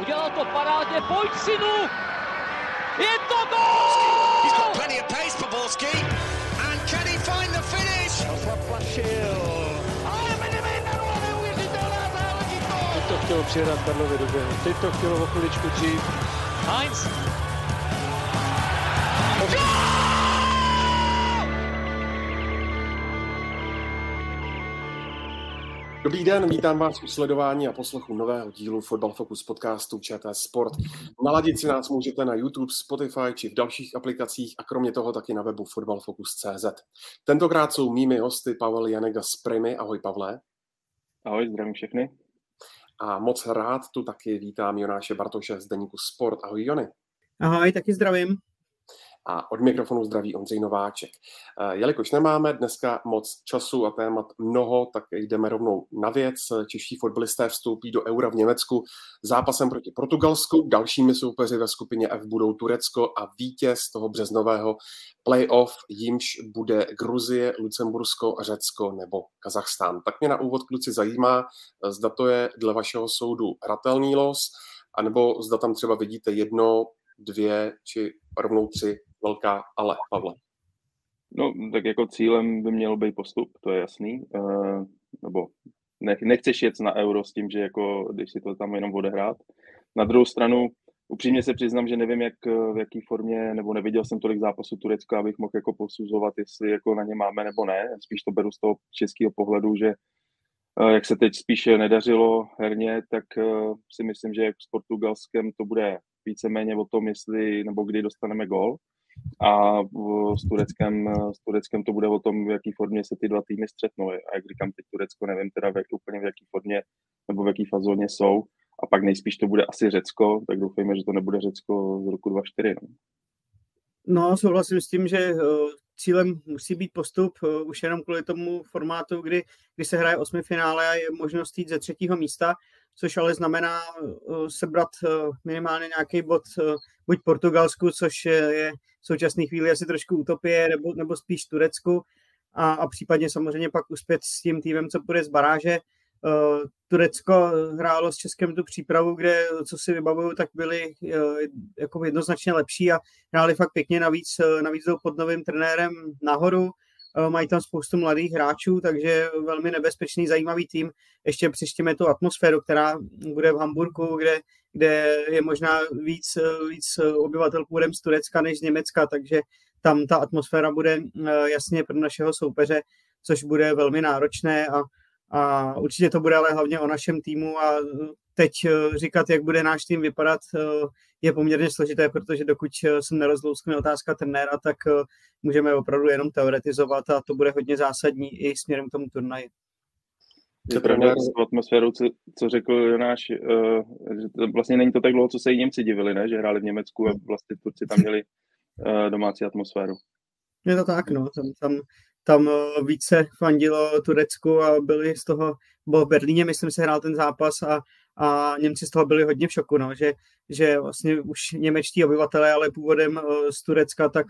Udělal to parádně, pojď synu! Je to gól! He's got plenty of pace for Borski. And can he find the finish? Teď to chtělo přihrát Karlově do běhu. Teď to chtělo o chviličku dřív. Heinz! Dobrý den, vítám vás u sledování a poslechu nového dílu Fotbal Fokus podcastu ČT Sport. Naladit si nás můžete na YouTube, Spotify či v dalších aplikacích a kromě toho taky na webu fotbalfokus.cz. Tentokrát jsou mými hosty Pavel Janega z Primy. Ahoj Pavle. Ahoj, zdravím všechny. A moc rád tu taky vítám Jonáše Bartoše z Deníku Sport. Ahoj Jony. Ahoj, taky zdravím. A od mikrofonu zdraví Ondřej Nováček. Jelikož nemáme dneska moc času a témat mnoho, tak jdeme rovnou na věc. Čeští fotbalisté vstoupí do Eura v Německu zápasem proti Portugalsku. Dalšími soupeři ve skupině F budou Turecko a vítěz toho březnového playoff, jimž bude Gruzie, Lucembursko, Řecko nebo Kazachstán. Tak mě na úvod, kluci, zajímá, zda to je dle vašeho soudu hratelný los, anebo zda tam třeba vidíte jedno, dvě či rovnou tři velká ale, Pavle. No, tak jako cílem by měl být postup, to je jasný. Nebo nechceš jet na euro s tím, že jako, když si to tam jenom odehrát. Na druhou stranu, upřímně se přiznám, že nevím, jak, v jaký formě, nebo neviděl jsem tolik zápasů Turecka, abych mohl jako posuzovat, jestli jako na ně máme nebo ne. Spíš to beru z toho českého pohledu, že jak se teď spíše nedařilo herně, tak si myslím, že s Portugalskem to bude víceméně o tom, jestli nebo kdy dostaneme gól. A s Tureckem to bude o tom, v jaký formě se ty dva týmy střetnou. A jak říkám, teď Turecko nevím teda úplně v jaký formě nebo v jaký fazóně jsou. A pak nejspíš to bude asi Řecko, tak doufejme, že to nebude Řecko z roku 2004. No, souhlasím s tím, že cílem musí být postup už jenom kvůli tomu formátu, kdy se hraje osmifinále a je možnost jít ze třetího místa, což ale znamená sebrat minimálně nějaký bod buď Portugalsku, což je v současné chvíli asi trošku utopie, nebo spíš Turecku a případně samozřejmě pak uspět s tím týmem, co půjde z baráže. Turecko hrálo s Českem tu přípravu, kde, co si vybavuju, tak byli jako jednoznačně lepší a hráli fakt pěkně, navíc jdou pod novým trenérem nahoru, mají tam spoustu mladých hráčů, takže velmi nebezpečný, zajímavý tým. Ještě přištěme tu atmosféru, která bude v Hamburku, kde je možná víc obyvatel původem z Turecka než z Německa, takže tam ta atmosféra bude jasně pro našeho soupeře, což bude velmi náročné a určitě to bude ale hlavně o našem týmu a teď říkat, jak bude náš tým vypadat, je poměrně složité, protože dokud se nerozlouskne otázka trenéra, tak můžeme opravdu jenom teoretizovat a to bude hodně zásadní i směrem k tomu turnaji. Je pravda s atmosférou, co řekl Jonáš, že vlastně není to tak dlouho, co se i Němci divili, ne? Že hráli v Německu a vlastně Turci tam měli domácí atmosféru. Je to tak, no. Tam více fandilo Turecku a byli z toho, bo v Berlíně, myslím, se hrál ten zápas a Němci z toho byli hodně v šoku, no, že vlastně už němečtí obyvatelé, ale původem z Turecka, tak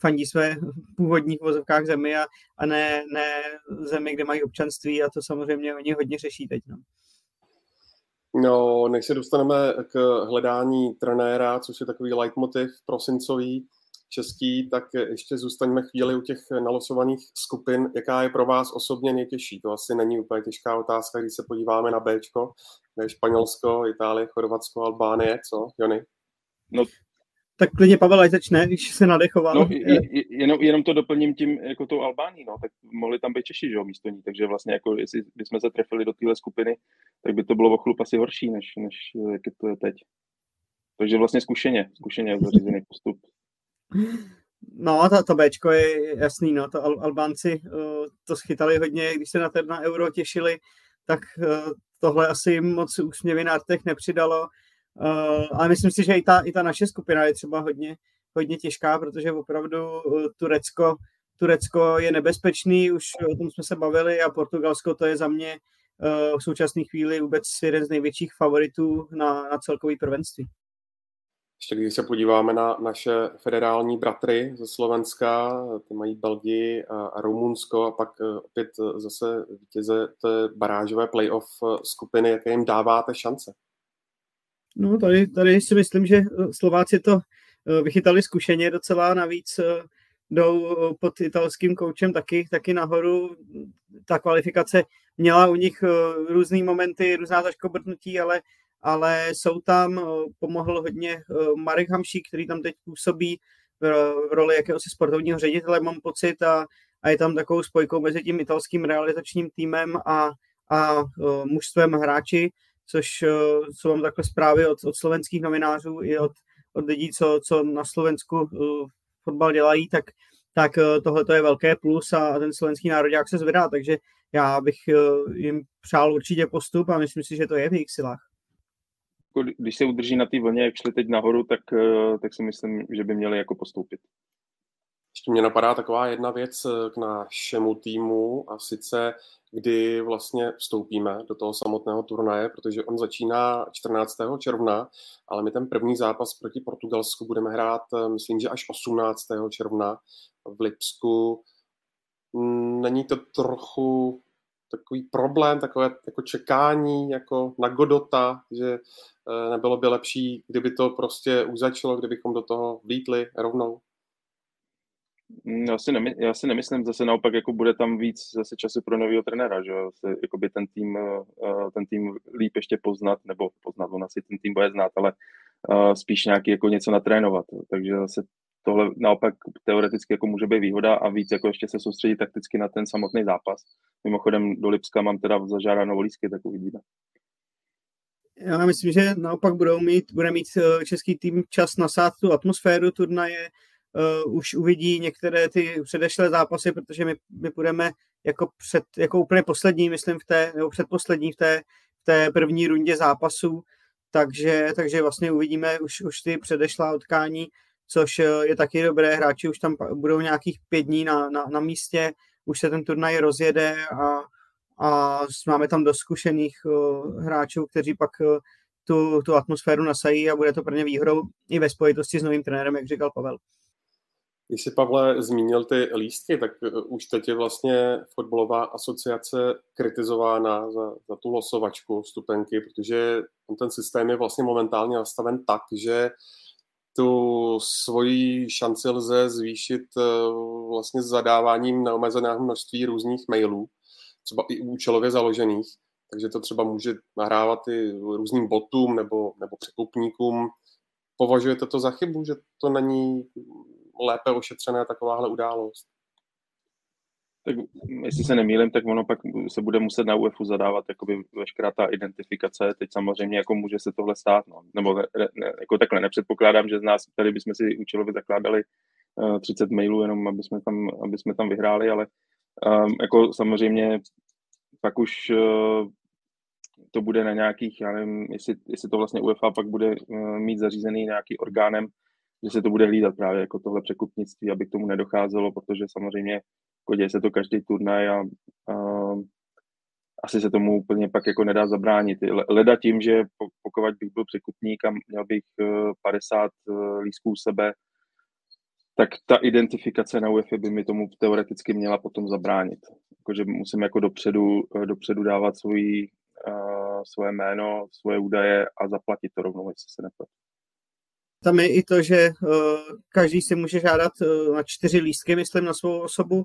fandí své původních vozovkách zemi a ne zemi, kde mají občanství a to samozřejmě oni hodně řeší teď, no. No, než se dostaneme k hledání trenéra, což je takový leitmotiv prosincový, český, tak ještě zůstaňme chvíli u těch nalosovaných skupin. Jaká je pro vás osobně nejtěžší? To asi není úplně těžká otázka, když se podíváme na Bčko, kde je Španělsko, Itálie, Chorvatsko, Albánie, co, Jony? No, tak klidně Pavel, ať začne, když se nadechoval. No, jenom to doplním tím, jako tou Albánií, no, tak mohli tam být Češi, že jo, místo ní, takže vlastně, jako, jestli bychom se trefili do téhle skupiny, tak by to bylo o chlup asi horší, než jak to je teď. Takže vlastně zkušeně zařízený postup. No, to Bčko je jasný, no, to Albánci to schytali hodně, když se na ten na euro těšili, tak tohle asi jim moc úsměvy na rtech nepřidalo, ale myslím si, že i ta naše skupina je třeba hodně těžká, protože opravdu Turecko je nebezpečný, už o tom jsme se bavili a Portugalsko to je za mě v současné chvíli vůbec jeden z největších favoritů na celkový prvenství. Ještě když se podíváme na naše federální bratry ze Slovenska, ty mají Belgii a Rumunsko a pak opět zase vítěze té barážové playoff skupiny, jaké jim dáváte šance? No, tady si myslím, že Slováci to vychytali zkušeně docela, navíc jdou pod italským koučem taky nahoru. Ta kvalifikace měla u nich různý momenty, různá zaškobrtnutí, ale jsou tam, pomohl hodně Marek Hamšík, který tam teď působí v roli jakéhosi sportovního ředitele, mám pocit, a je tam takovou spojkou mezi tím italským realizačním týmem a mužstvem hráči, což jsou vám takhle zprávy od slovenských novinářů i od lidí, co na Slovensku fotbal dělají, tak tohle je velké plus a ten slovenský národák se zvedá, takže já bych jim přál určitě postup a myslím si, že to je v jejich silách. Když se udrží na té vlně, jak šli teď nahoru, tak si myslím, že by měli jako postoupit. Ještě mě napadá taková jedna věc k našemu týmu, a sice kdy vlastně vstoupíme do toho samotného turnaje, protože on začíná 14. června, ale my ten první zápas proti Portugalsku budeme hrát, myslím, že až 18. června v Lipsku. Není to trochu takový problém, takové jako čekání jako na Godota, že nebylo by lepší, kdyby to prostě už začalo, kdybychom do toho vlítli rovnou? Já si nemyslím, zase naopak jako bude tam víc zase času pro nového trenéra, že jakoby ten tým líp ještě poznat, nebo poznat, on asi ten tým bude znát, ale spíš nějaký jako něco natrénovat, takže zase tohle naopak teoreticky jako může být výhoda a víc jako ještě se soustředit takticky na ten samotný zápas. Mimochodem do Lipska mám teda zažádanou lístky, tak uvidíme. Já myslím, že naopak bude mít český tým čas nasát tu atmosféru turnaje, už uvidí některé ty předešlé zápasy, protože my půjdeme jako úplně poslední, myslím, předposlední v té první rundě zápasů, takže vlastně uvidíme už ty předešlá utkání, což je taky dobré, hráči už tam budou nějakých 5 dní na místě, už se ten turnaj rozjede a máme tam dost zkušených hráčů, kteří pak tu atmosféru nasají a bude to pro ně výhodou i ve spojitosti s novým trenérem, jak říkal Pavel. Když jsi, Pavle, zmínil ty lístky, tak už teď je vlastně fotbalová asociace kritizována za tu losovačku vstupenky, protože ten systém je vlastně momentálně nastaven tak, že tu svoji šanci lze zvýšit vlastně zadáváním neomezeného množství různých mailů, třeba i účelově založených, takže to třeba může nahrávat i různým botům nebo překupníkům. Považujete to za chybu, že to není lépe ošetřená takováhle událost? Tak jestli se nemýlím, tak ono pak se bude muset na UEFA zadávat jakoby veškerá ta identifikace. Teď samozřejmě jako může se tohle stát, no. Nebo ne, jako takhle nepředpokládám, že z nás tady bychom si účelově zakládali 30 mailů, jenom aby jsme tam vyhráli, ale jako samozřejmě pak už to bude na nějakých, já nevím, jestli to vlastně UEFA pak bude mít zařízený nějaký orgánem, že se to bude hlídat právě jako tohle překupnictví, aby k tomu nedocházelo, protože samozřejmě děje se to každý turnaj a asi se tomu úplně pak jako nedá zabránit. Leda tím, že pokud bych byl překupník a měl bych 50 lístků u sebe, tak ta identifikace na UEFA by mi tomu teoreticky měla potom zabránit. Takže musím jako dopředu dávat svoje jméno, svoje údaje a zaplatit to rovnou, jestli se neplatí. Tam je i to, že každý si může žádat na 4 lístky, myslím, na svou osobu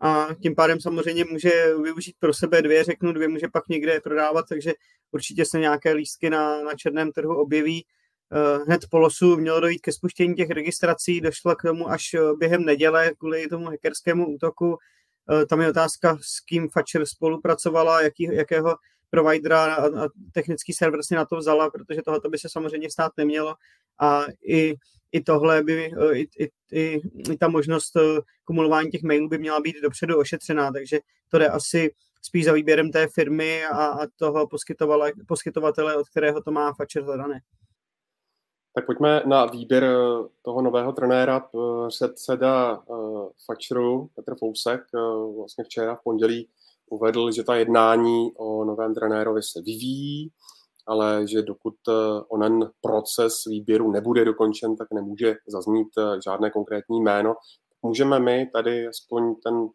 a tím pádem samozřejmě může využít pro sebe 2, řeknu 2, může pak někde prodávat, takže určitě se nějaké lístky na černém trhu objeví. Hned po losu mělo dojít ke spuštění těch registrací, došlo k tomu až během neděle kvůli tomu hackerskému útoku. Tam je otázka, s kým FAČR spolupracovala, jakého providera a technický server si na to vzala, protože tohoto by se samozřejmě stát nemělo a i tohle by, i ta možnost kumulování těch mailů by měla být dopředu ošetřená, takže to jde asi spíš za výběrem té firmy a toho poskytovatele, od kterého to má FAČR zadané. Tak pojďme na výběr toho nového trenéra. Předseda FAČRu Petr Fousek vlastně včera v pondělí uvedl, že ta jednání o novém trenérovi se vyvíjí, ale že dokud onen proces výběru nebude dokončen, tak nemůže zaznít žádné konkrétní jméno. Můžeme my tady aspoň ten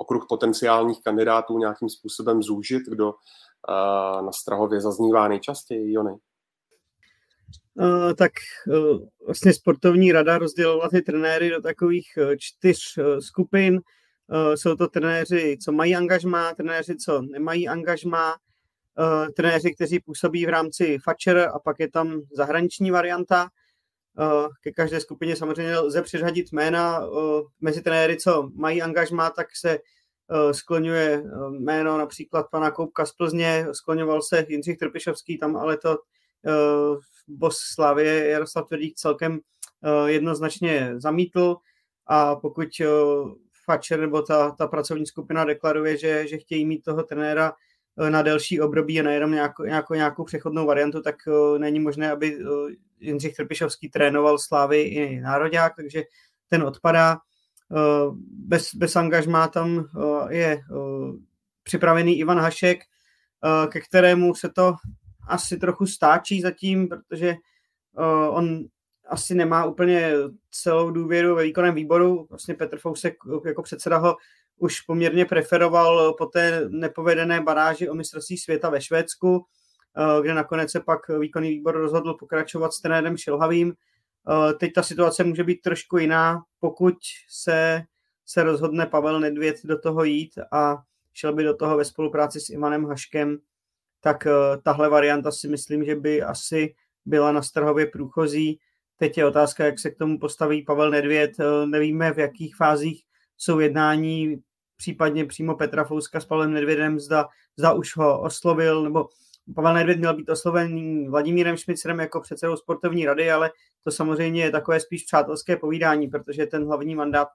okruh potenciálních kandidátů nějakým způsobem zúžit, kdo na Strahově zaznívá nejčastěji, Jony? tak vlastně sportovní rada rozdělila ty trenéry do takových 4 skupin. Jsou to trenéři, co mají angažmá, trenéři, co nemají angažmá, trenéři, kteří působí v rámci FAČR, a pak je tam zahraniční varianta. Ke každé skupině samozřejmě lze přiřadit jména. Mezi trenéry, co mají angažmá, tak se skloňuje jméno například pana Koubka z Plzně, skloňoval se Jindřich Trpišovský, tam ale to boss Slavie Jaroslav Tvrdík celkem jednoznačně zamítl, a pokud FAČR nebo ta pracovní skupina deklaruje, že chtějí mít toho trenéra na delší období a nejenom nějakou přechodnou variantu, tak není možné, aby Jindřich Trpišovský trénoval Slávy i nároďák, takže ten odpadá. Bez angažmá tam je připravený Ivan Hašek, ke kterému se to asi trochu stáčí zatím, protože on asi nemá úplně celou důvěru ve výkonném výboru. Vlastně Petr Fousek jako předseda ho už poměrně preferoval po té nepovedené baráži o mistrovství světa ve Švédsku, kde nakonec se pak výkonný výbor rozhodl pokračovat s trenérem Šilhavým. Teď ta situace může být trošku jiná, pokud se rozhodne Pavel Nedvěd do toho jít a šel by do toho ve spolupráci s Ivanem Haškem, tak tahle varianta si myslím, že by asi byla na Strahově průchozí. Teď je otázka, jak se k tomu postaví Pavel Nedvěd. Nevíme, v jakých fázích jsou jednání, případně přímo Petra Fouska s Pavlem Nedvědem, zda už ho oslovil, nebo Pavel Nedvěd měl být osloven Vladimírem Šmicerem jako předsedou sportovní rady, ale to samozřejmě je takové spíš přátelské povídání, protože ten hlavní mandát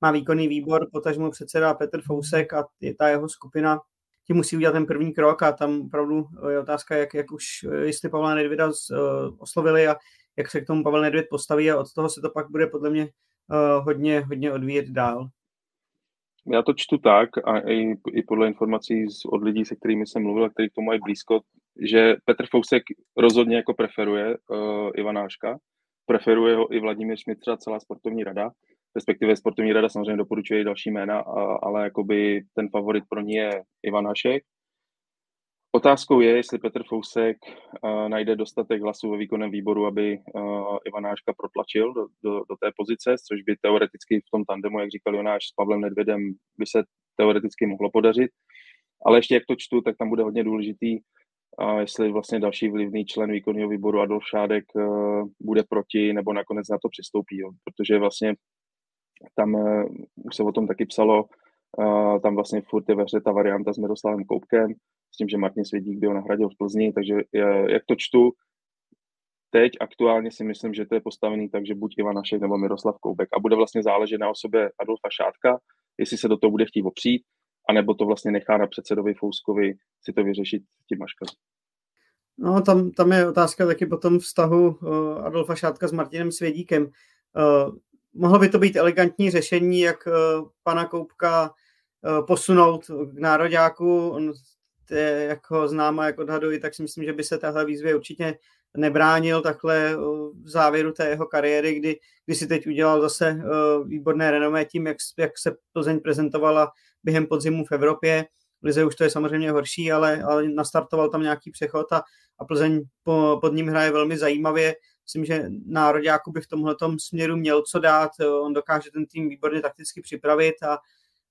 má výkonný výbor, potažmo předseda Petr Fousek, a je ta jeho skupina, ti musí udělat ten první krok, a tam opravdu je otázka, jak už jestli Pavla Nedvěda oslovili a jak se k tomu Pavel Nedvěd postaví, a od toho se to pak bude podle mě hodně odvíjet dál. Já to čtu tak, a i podle informací od lidí, se kterými jsem mluvil, a kteří k tomu mají blízko, že Petr Fousek rozhodně jako preferuje Ivana Haška, preferuje ho i Vladimír Šmitr a celá sportovní rada, respektive sportovní rada samozřejmě doporučuje i další jména, ale jakoby ten favorit pro ní je Ivan Hašek. Otázkou je, jestli Petr Fousek najde dostatek hlasů ve výkonném výboru, aby Ivana Haška protlačil do té pozice, což by teoreticky v tom tandemu, jak říkal Jonáš, s Pavlem Nedvědem, by se teoreticky mohlo podařit. Ale ještě jak to čtu, tak tam bude hodně důležitý, jestli vlastně další vlivný člen výkonného výboru Adolf Šádek bude proti, nebo nakonec na to přistoupí. Jo. Protože vlastně tam, už se o tom taky psalo, tam vlastně furt je ve hře ta varianta s Miroslavem Koubkem, s tím, že Martin Svědík by ho nahradil v Plzni, takže jak to čtu teď, aktuálně si myslím, že to je postavený tak, že buď Ivan Hašek nebo Miroslav Koubek, a bude vlastně záležet na osobě Adolfa Šádka, jestli se do toho bude chtít opřít, anebo to vlastně nechá na předsedovi Fouskovi si to vyřešit tím Haškem. No tam je otázka taky potom vztahu Adolfa Šádka s Martinem Svědíkem. Mohlo by to být elegantní řešení, jak pana Koubka posunout k nároďáku. On, jak ho znám a jak odhaduji, tak si myslím, že by se tahle výzvě určitě nebránil takhle v závěru té jeho kariéry, kdy si teď udělal zase výborné renomé tím, jak se Plzeň prezentovala během podzimu v Evropě. Lize už to je samozřejmě horší, ale nastartoval tam nějaký přechod a Plzeň pod ním hraje velmi zajímavě. Myslím, že nároďáku by v tomhletom směru měl co dát, on dokáže ten tým výborně takticky připravit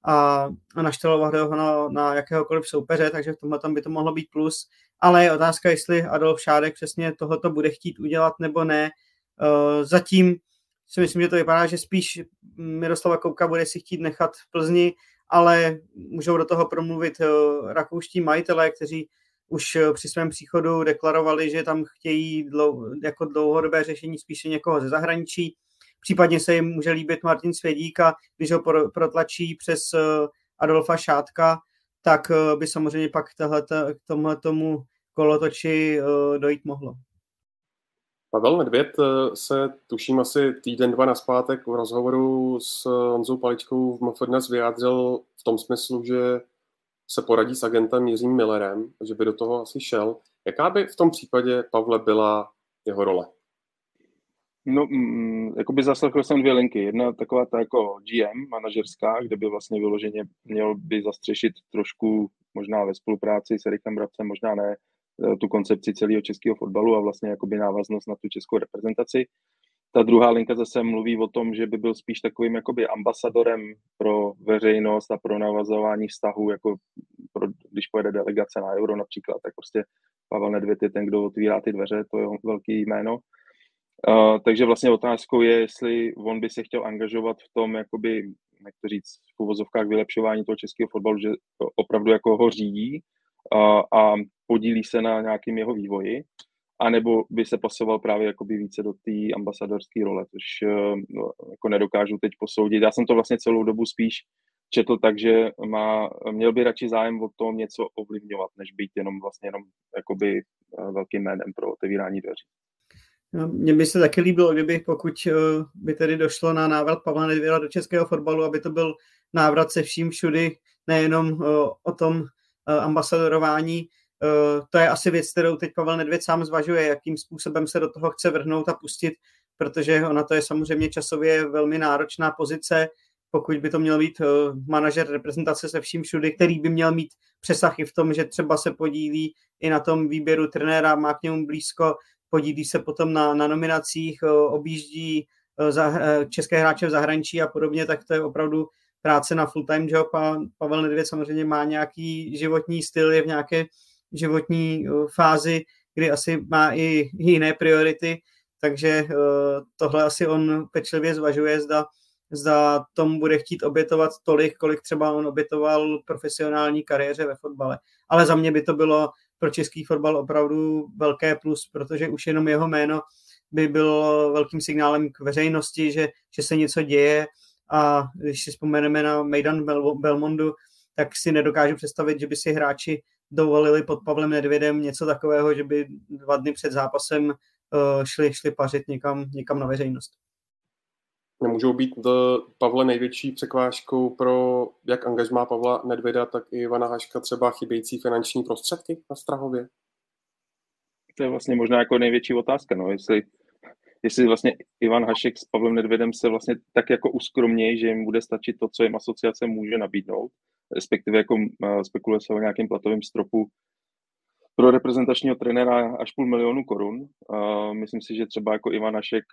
a naštelovat ho na jakéhokoliv soupeře, takže v tomhletom by to mohlo být plus, ale je otázka, jestli Adolf Šádek přesně tohoto bude chtít udělat nebo ne. Zatím si myslím, že to vypadá, že spíš Miroslava Koubka bude si chtít nechat v Plzni, ale můžou do toho promluvit rakouští majitelé, kteří už při svém příchodu deklarovali, že tam chtějí jako dlouhodobé řešení spíše někoho ze zahraničí. Případně se jim může líbit Martin Svědík, a když ho protlačí přes Adolfa Šádka, tak by samozřejmě pak k tomuhletomu kolotoči dojít mohlo. Pavel Nedvěd se tuším asi týden, 2 nazpátek v rozhovoru s Honzou Paličkou v MF vyjádřil v tom smyslu, že se poradí s agentem Jiřím Millerem, že by do toho asi šel. Jaká by v tom případě, Pavle, byla jeho role? No, jakoby zaslechl jsem 2 linky. Jedna taková ta jako GM, manažerská, kde by vlastně vyloženě měl by zastřešit trošku, možná ve spolupráci s Erikem Brabcem, možná ne, tu koncepci celého českého fotbalu a vlastně jakoby návaznost na tu českou reprezentaci. Ta druhá linka zase mluví o tom, že by byl spíš takovým jakoby ambasadorem pro veřejnost a pro navazování vztahů, jako pro, když pojede delegace na Euro například, tak prostě Pavel Nedvěd je ten, kdo otvírá ty dveře, to je velký jméno. Takže vlastně otázkou je, jestli on by se chtěl angažovat v tom, jakoby, jak to říct, v uvozovkách vylepšování toho českého fotbalu, že opravdu jako ho řídí a podílí se na nějakým jeho vývoji, anebo by se pasoval právě jakoby více do té ambasadorské role, což no, jako nedokážu teď posoudit. Já jsem to vlastně celou dobu spíš četl tak, že měl by radši zájem o tom něco ovlivňovat, než být jenom jakoby velkým jménem pro otevírání dveří. No, mně by se taky líbilo, kdyby pokud by tedy došlo na návrat Pavla Nedvěda do českého fotbalu, aby to byl návrat se vším všudy, nejenom o tom ambasadorování. To je asi věc, kterou teď Pavel Nedvěd sám zvažuje, jakým způsobem se do toho chce vrhnout a pustit, protože ona to je samozřejmě časově velmi náročná pozice, pokud by to měl být manažer reprezentace se vším všudy, který by měl mít přesah i v tom, že třeba se podílí i na tom výběru trenéra, má k němu blízko, podílí se potom na nominacích, objíždí české hráče v zahraničí a podobně, tak to je opravdu práce na full-time job a Pavel Nedvěd samozřejmě má nějaký životní styl, je v nějaké životní fázi, kdy asi má i jiné priority, takže tohle asi on pečlivě zvažuje, zda tomu bude chtít obětovat tolik, kolik třeba on obětoval profesionální kariéře ve fotbale. Ale za mě by to bylo pro český fotbal opravdu velké plus, protože už jenom jeho jméno by bylo velkým signálem k veřejnosti, že se něco děje a když si vzpomeneme na Mejdan Belmondu, tak si nedokážu představit, že by si hráči dovolili pod Pavlem Nedvědem něco takového, že by 2 dny před zápasem šli pařit někam na veřejnost. Nemůžou být Pavle největší překážkou pro jak angažmá Pavla Nedvěda, tak i Ivana Haška třeba chybějící finanční prostředky na Strahově? To je vlastně možná jako největší otázka, no, jestli vlastně Ivan Hašek s Pavlem Nedvědem se vlastně tak jako uskromnějí, že jim bude stačit to, co jim asociace může nabídnout, respektive jako spekuluje se o nějakém platovém stropu pro reprezentačního trenéra až 500,000 korun. Myslím si, že třeba jako Ivan Hašek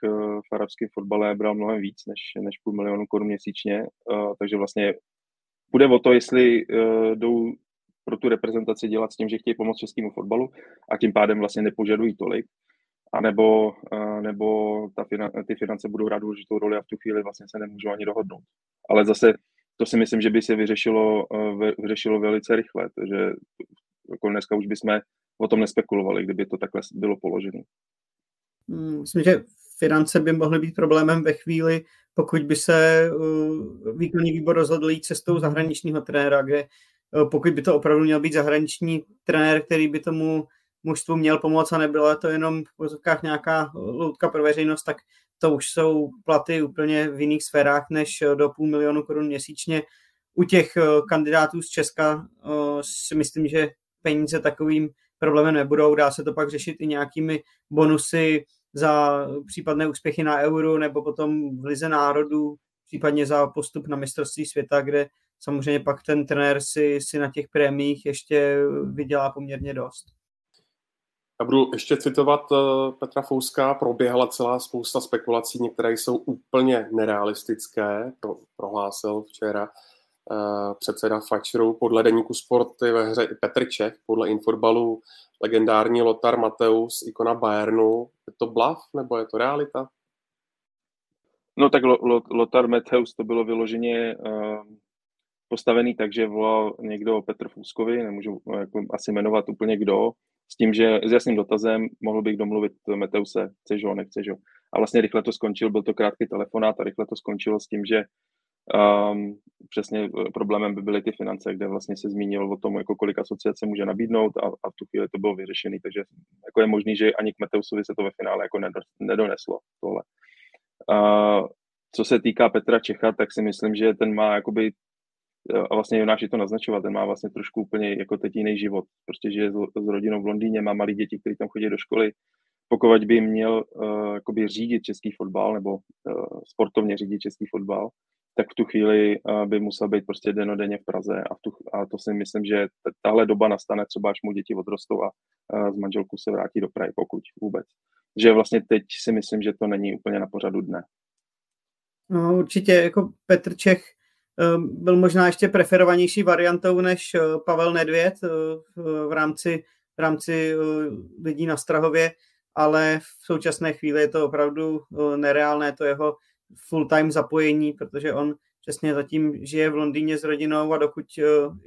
v arabském fotbale bral mnohem víc než 500,000 korun měsíčně, takže vlastně bude o to, jestli jdou pro tu reprezentaci dělat s tím, že chtějí pomoct českému fotbalu a tím pádem vlastně nepožadují tolik, anebo ty finance budou hrát důležitou roli a v tu chvíli vlastně se nemůžou ani dohodnout. Ale zase to si myslím, že by se vyřešilo velice rychle, takže jako dneska už bychom o tom nespekulovali, kdyby to takhle bylo položeno. Myslím, že finance by mohly být problémem ve chvíli, pokud by se výkonný výbor rozhodl jít cestou zahraničního trenéra, kde pokud by to opravdu měl být zahraniční trenér, který by tomu mužstvu měl pomoct a nebyla to jenom v pozorkách nějaká loutka pro veřejnost, tak to už jsou platy úplně v jiných sférách než do 500,000 korun měsíčně. U těch kandidátů z Česka si myslím, že peníze takovým problémem nebudou. Dá se to pak řešit i nějakými bonusy za případné úspěchy na Euro nebo potom v Lize národů, případně za postup na mistrovství světa, kde samozřejmě pak ten trenér si na těch prémiích ještě vydělá poměrně dost. Já budu ještě citovat Petra Fouska, proběhla celá spousta spekulací, některé jsou úplně nerealistické, prohlásil včera předseda FAČRu. Podle Deníku Sport je ve hře i Petr Čech, podle Inforbalu legendární Lothar Matthäus, ikona Bayernu. Je to bluff nebo je to realita? No tak Lothar Matthäus to bylo vyloženě postavený tak, že volal někdo o Petru Fouskovi, nemůžu jako asi jmenovat úplně kdo, s tím, že s jasným dotazem mohl bych domluvit Matthäuse, chceš ho, nechceš ho. A vlastně rychle to skončilo, byl to krátký telefonát a rychle to skončilo s tím, že přesně problémem by byly ty finance, kde vlastně se zmínil o tom, jako kolik asociace může nabídnout a v tu chvíli to bylo vyřešené, takže jako je možný, že ani k Matthäusovi se to ve finále jako nedoneslo tohle. Co se týká Petra Čecha, tak si myslím, že ten má jakoby, a vlastně Jonáš to naznačoval, ten má vlastně trošku úplně jako teď jiný život, protože žije s rodinou v Londýně, má malé děti, kteří tam chodí do školy. Pokud by měl jakoby řídit český fotbal nebo sportovně řídit český fotbal, tak v tu chvíli by musel být prostě denodenně v Praze a to si myslím, že tahle doba nastane třeba, až mu děti odrostou a z manželkou se vrátí do Prahy, pokud vůbec. Že vlastně teď si myslím, že to není úplně na pořadu dne. No určitě, jako Petr Čech byl možná ještě preferovanější variantou než Pavel Nedvěd v rámci lidí na Strahově, ale v současné chvíli je to opravdu nereálné, to jeho full-time zapojení, protože on přesně zatím žije v Londýně s rodinou a dokud,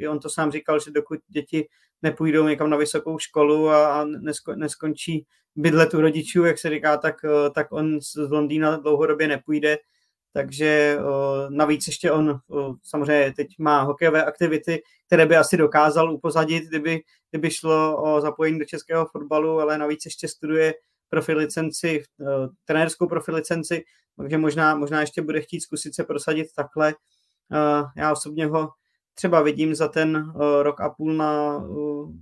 on to sám říkal, že dokud děti nepůjdou někam na vysokou školu a neskončí bydlet u rodičů, jak se říká, tak on z Londýna dlouhodobě nepůjde. Takže navíc ještě on samozřejmě teď má hokejové aktivity, které by asi dokázal upozadit, kdyby šlo o zapojení do českého fotbalu, ale navíc ještě studuje profilicenci, trenérskou profilicenci, takže možná ještě bude chtít zkusit se prosadit takhle. Já osobně ho třeba vidím za ten rok a půl na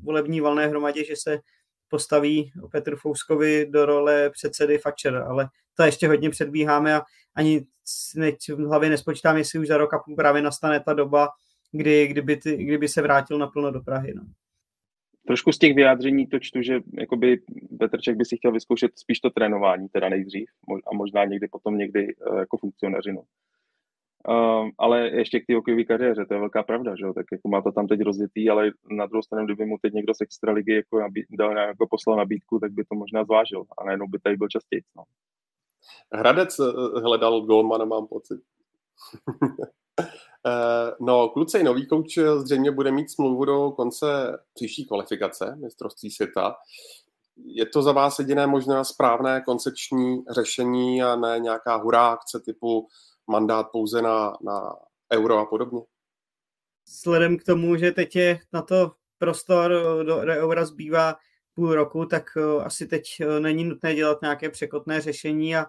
volební valné hromadě, že se postaví Petru Fouskovi do role předsedy FAČR, ale to ještě hodně předbíháme a ani v hlavě nespočítám, jestli už za rok a půl právě nastane ta doba, kdyby se vrátil naplno do Prahy. No. Trošku z těch vyjádření to čtu, že jakoby Petr Čech by si chtěl vyzkoušet spíš to trénování, teda nejdřív a možná někdy jako funkcionařinu. Ale ještě k té hokejové kariéře, to je velká pravda, že jo, tak jako má to tam teď rozjetý, ale na druhou stranu, kdyby mu teď někdo z extraligy jako poslal nabídku, tak by to možná zvážil a najednou by tady byl častěji. No. Hradec hledal gólmana, mám pocit. No, kluci, nový kouč zřejmě bude mít smlouvu do konce příští kvalifikace mistrovství světa. Je to za vás jediné možná správné koncepční řešení a ne nějaká hurá akce typu mandát pouze na euro a podobně? Vzhledem k tomu, že teď je na to prostor do eura zbývá půl roku, tak asi teď není nutné dělat nějaké překotné řešení a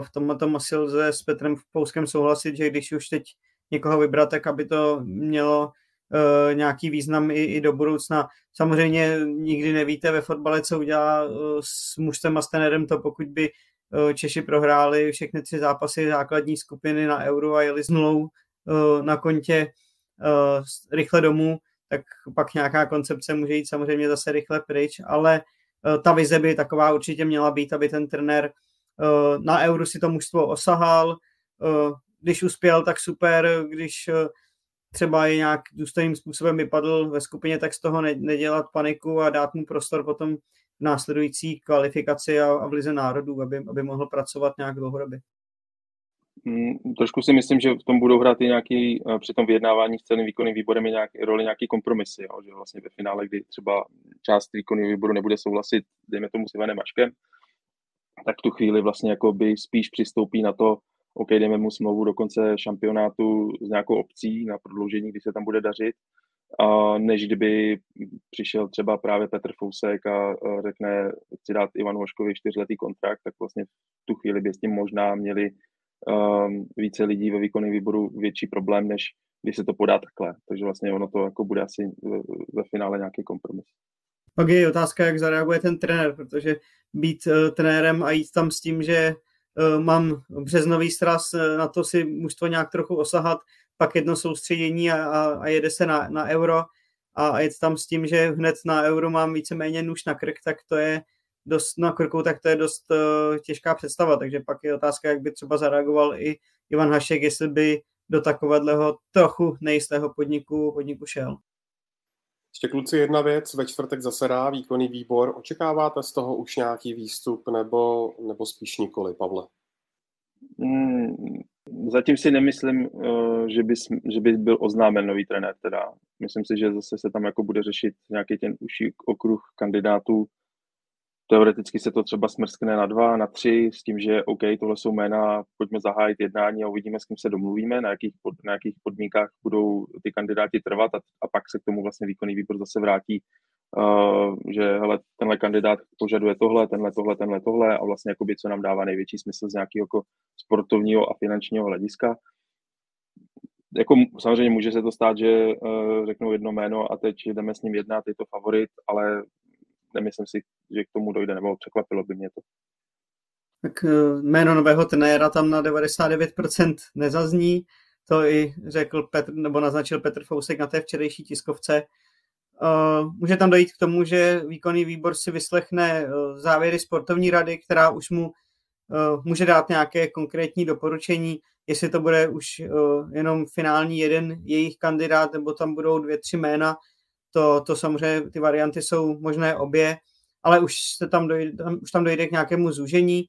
v tomto asi lze s Petrem Fouskem souhlasit, že když už teď někoho vybrat, tak aby to mělo nějaký význam i do budoucna. Samozřejmě nikdy nevíte ve fotbale, co udělá s mužstvem a s trenérem, to pokud by Češi prohráli všechny 3 zápasy základní skupiny na euro a jeli s nulou na kontě rychle domů, tak pak nějaká koncepce může jít samozřejmě zase rychle pryč, ale ta vize by taková určitě měla být, aby ten trenér na euro si to mužstvo osahal, když uspěl, tak super, když třeba je nějak důstojným způsobem vypadl ve skupině, tak z toho nedělat paniku a dát mu prostor potom v následující kvalifikaci a v lize národů, aby mohl pracovat nějak dlouhodobě. Trošku si myslím, že v tom budou hrát i nějaký, při tom vyjednávání s celým výkonným výborem i roli nějaký kompromisy, jo? Že vlastně ve finále, kdy třeba část výkonného výboru nebude souhlasit, dejme tomu s Ivanem Haškem, tak tu chvíli vlastně jakoby spíš přistoupí na to, OK, dejme mu smlouvu do konce šampionátu s nějakou opcí na prodloužení, když se tam bude dařit, než kdyby přišel třeba právě Petr Fousek a řekne, chci dát Ivanu Hoškovi 4letý kontrakt, tak vlastně v tu chvíli by s tím možná měli více lidí ve výkonném výboru větší problém, než když se to podá takhle. Takže vlastně ono to jako bude asi ve finále nějaký kompromis. Pak je otázka, jak zareaguje ten trenér, protože být trenérem a jít tam s tím, že mám březnový sraz, na to si mužstvo nějak trochu osahat, pak jedno soustředění a jede se na euro a jít tam s tím, že hned na euro mám víceméně nůž na krk, tak to je dost na krku, tak to je dost těžká představa, takže pak je otázka, jak by třeba zareagoval i Ivan Hašek, jestli by do takového trochu nejistého podniku šel. Ještě kluci, jedna věc, ve čtvrtek zasedá výkonný výbor, očekáváte z toho už nějaký výstup nebo spíš nikoli, Pavle? Zatím si nemyslím, že by byl oznámen nový trenér teda. Myslím si, že zase se tam jako bude řešit nějaký ten užší okruh kandidátů. Teoreticky se to třeba smrskne na 2, na 3, s tím, že OK, tohle jsou jména, pojďme zahájit jednání a uvidíme, s kým se domluvíme, na jakých podmínkách budou ty kandidáti trvat a pak se k tomu vlastně výkonný výbor zase vrátí, že hele, tenhle kandidát požaduje tohle a vlastně jakoby, co nám dává největší smysl z nějakého jako sportovního a finančního hlediska. Jako, samozřejmě může se to stát, že řeknou jedno jméno a teď jdeme s ním jednat, je to favorit, ale nemyslím si, že k tomu dojde, nebo překvapilo by mě to. Tak jméno nového trenéra tam na 99% nezazní. to i řekl naznačil Petr Fousek na té včerejší tiskovce. Může tam dojít k tomu, že výkonný výbor si vyslechne závěry sportovní rady, která už mu může dát nějaké konkrétní doporučení, jestli to bude už jenom finální jeden jejich kandidát, nebo tam budou 2-3 jména, to samozřejmě ty varianty jsou možné obě, ale už tam dojde k nějakému zúžení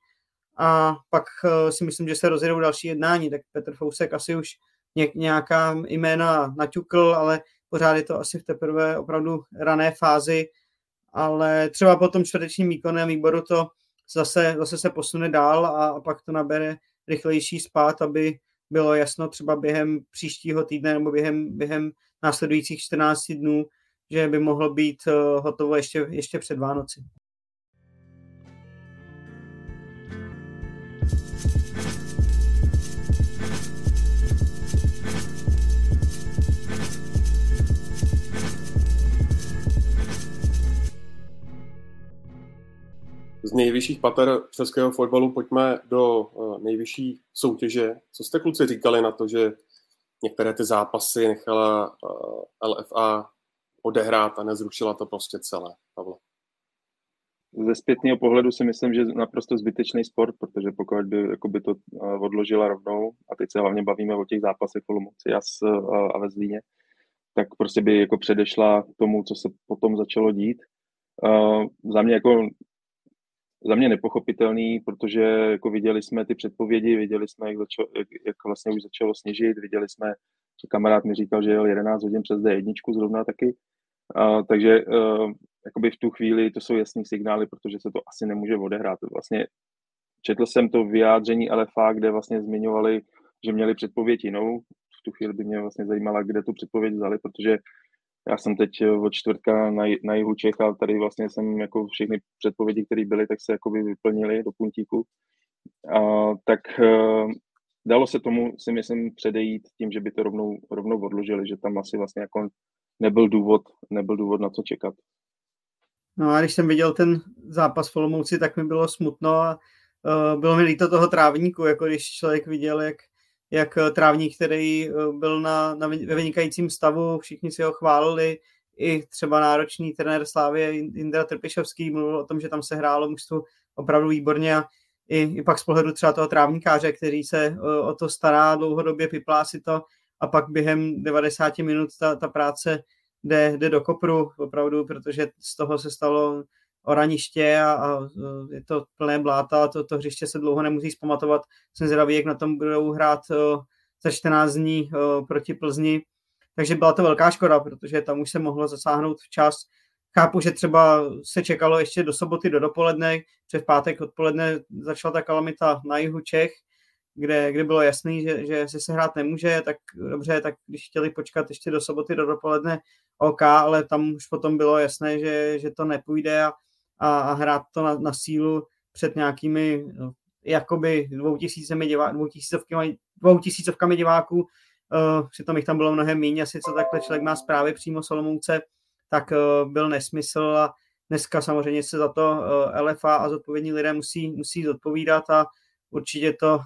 a pak si myslím, že se rozjedou další jednání, tak Petr Fousek asi už nějaká jména naťukl, ale pořád je to asi v teprve opravdu rané fázi, ale třeba po tom čtvrtečním výkonném výboru to zase se posune dál a pak to nabere rychlejší spád, aby bylo jasno třeba během příštího týdne nebo během následujících 14 dnů, že by mohlo být hotovo ještě před Vánoci. Z nejvyšších pater českého fotbalu pojďme do nejvyšší soutěže. Co jste kluci říkali na to, že některé ty zápasy nechala LFA odehrát a nezrušila to prostě celé, Pavle? Ze zpětného pohledu si myslím, že naprosto zbytečný sport, protože pokud by to odložila rovnou, a teď se hlavně bavíme o těch zápasech v Olomouci a ve Zlíně, tak prostě by jako předešla tomu, co se potom začalo dít. Za mě nepochopitelný, protože jako viděli jsme ty předpovědi, viděli jsme, jak vlastně už začalo sněžit, viděli jsme, kamarád mi říkal, že jel 11 hodin přes D1 zrovna taky. Takže v tu chvíli to jsou jasný signály, protože se to asi nemůže odehrát. Vlastně četl jsem to vyjádření LFA, kde vlastně zmiňovali, že měli předpověď jinou. V tu chvíli by mě vlastně zajímala, kde tu předpověď vzali, protože já jsem teď od čtvrtka na jihu Čech a tady vlastně jsem jako všechny předpovědi, které byly, tak se jakoby vyplnily do puntíku. Dalo se tomu, si myslím, předejít tím, že by to rovnou odložili, že tam asi vlastně jako nebyl důvod na co čekat. No a když jsem viděl ten zápas v Olomouci, tak mi bylo smutno a bylo mi líto toho trávníku, jako když člověk viděl, jak trávník, který byl ve vynikajícím stavu, všichni si ho chválili, i třeba náročný trenér Slavie Jindra Trpišovský mluvil o tom, že tam se hrálo mužstvu opravdu výborně a i pak z pohledu třeba toho trávníkáře, který se o to stará dlouhodobě, piplá si to a pak během 90 minut ta práce jde do kopru opravdu, protože z toho se stalo oraniště a je to plné bláta a to hřiště se dlouho nemusí zpamatovat. Jsem zvědavý, jak na tom budou hrát za 14 dní proti Plzni. Takže byla to velká škoda, protože tam už se mohlo zasáhnout včas. Chápu, že třeba se čekalo ještě do soboty, do dopoledne, před pátek odpoledne začala ta kalamita na jihu Čech, kde bylo jasný, že se hrát nemůže, tak dobře, tak když chtěli počkat ještě do soboty, do dopoledne, OK, ale tam už potom bylo jasné, že to nepůjde a hrát to na sílu před nějakými jakoby 2000 diváků, přitom jich tam bylo mnohem míň, asi co takhle člověk má zprávy přímo z Olomouce, tak byl nesmysl a dneska samozřejmě se za to LFA a zodpovědní lidé musí zodpovídat a určitě to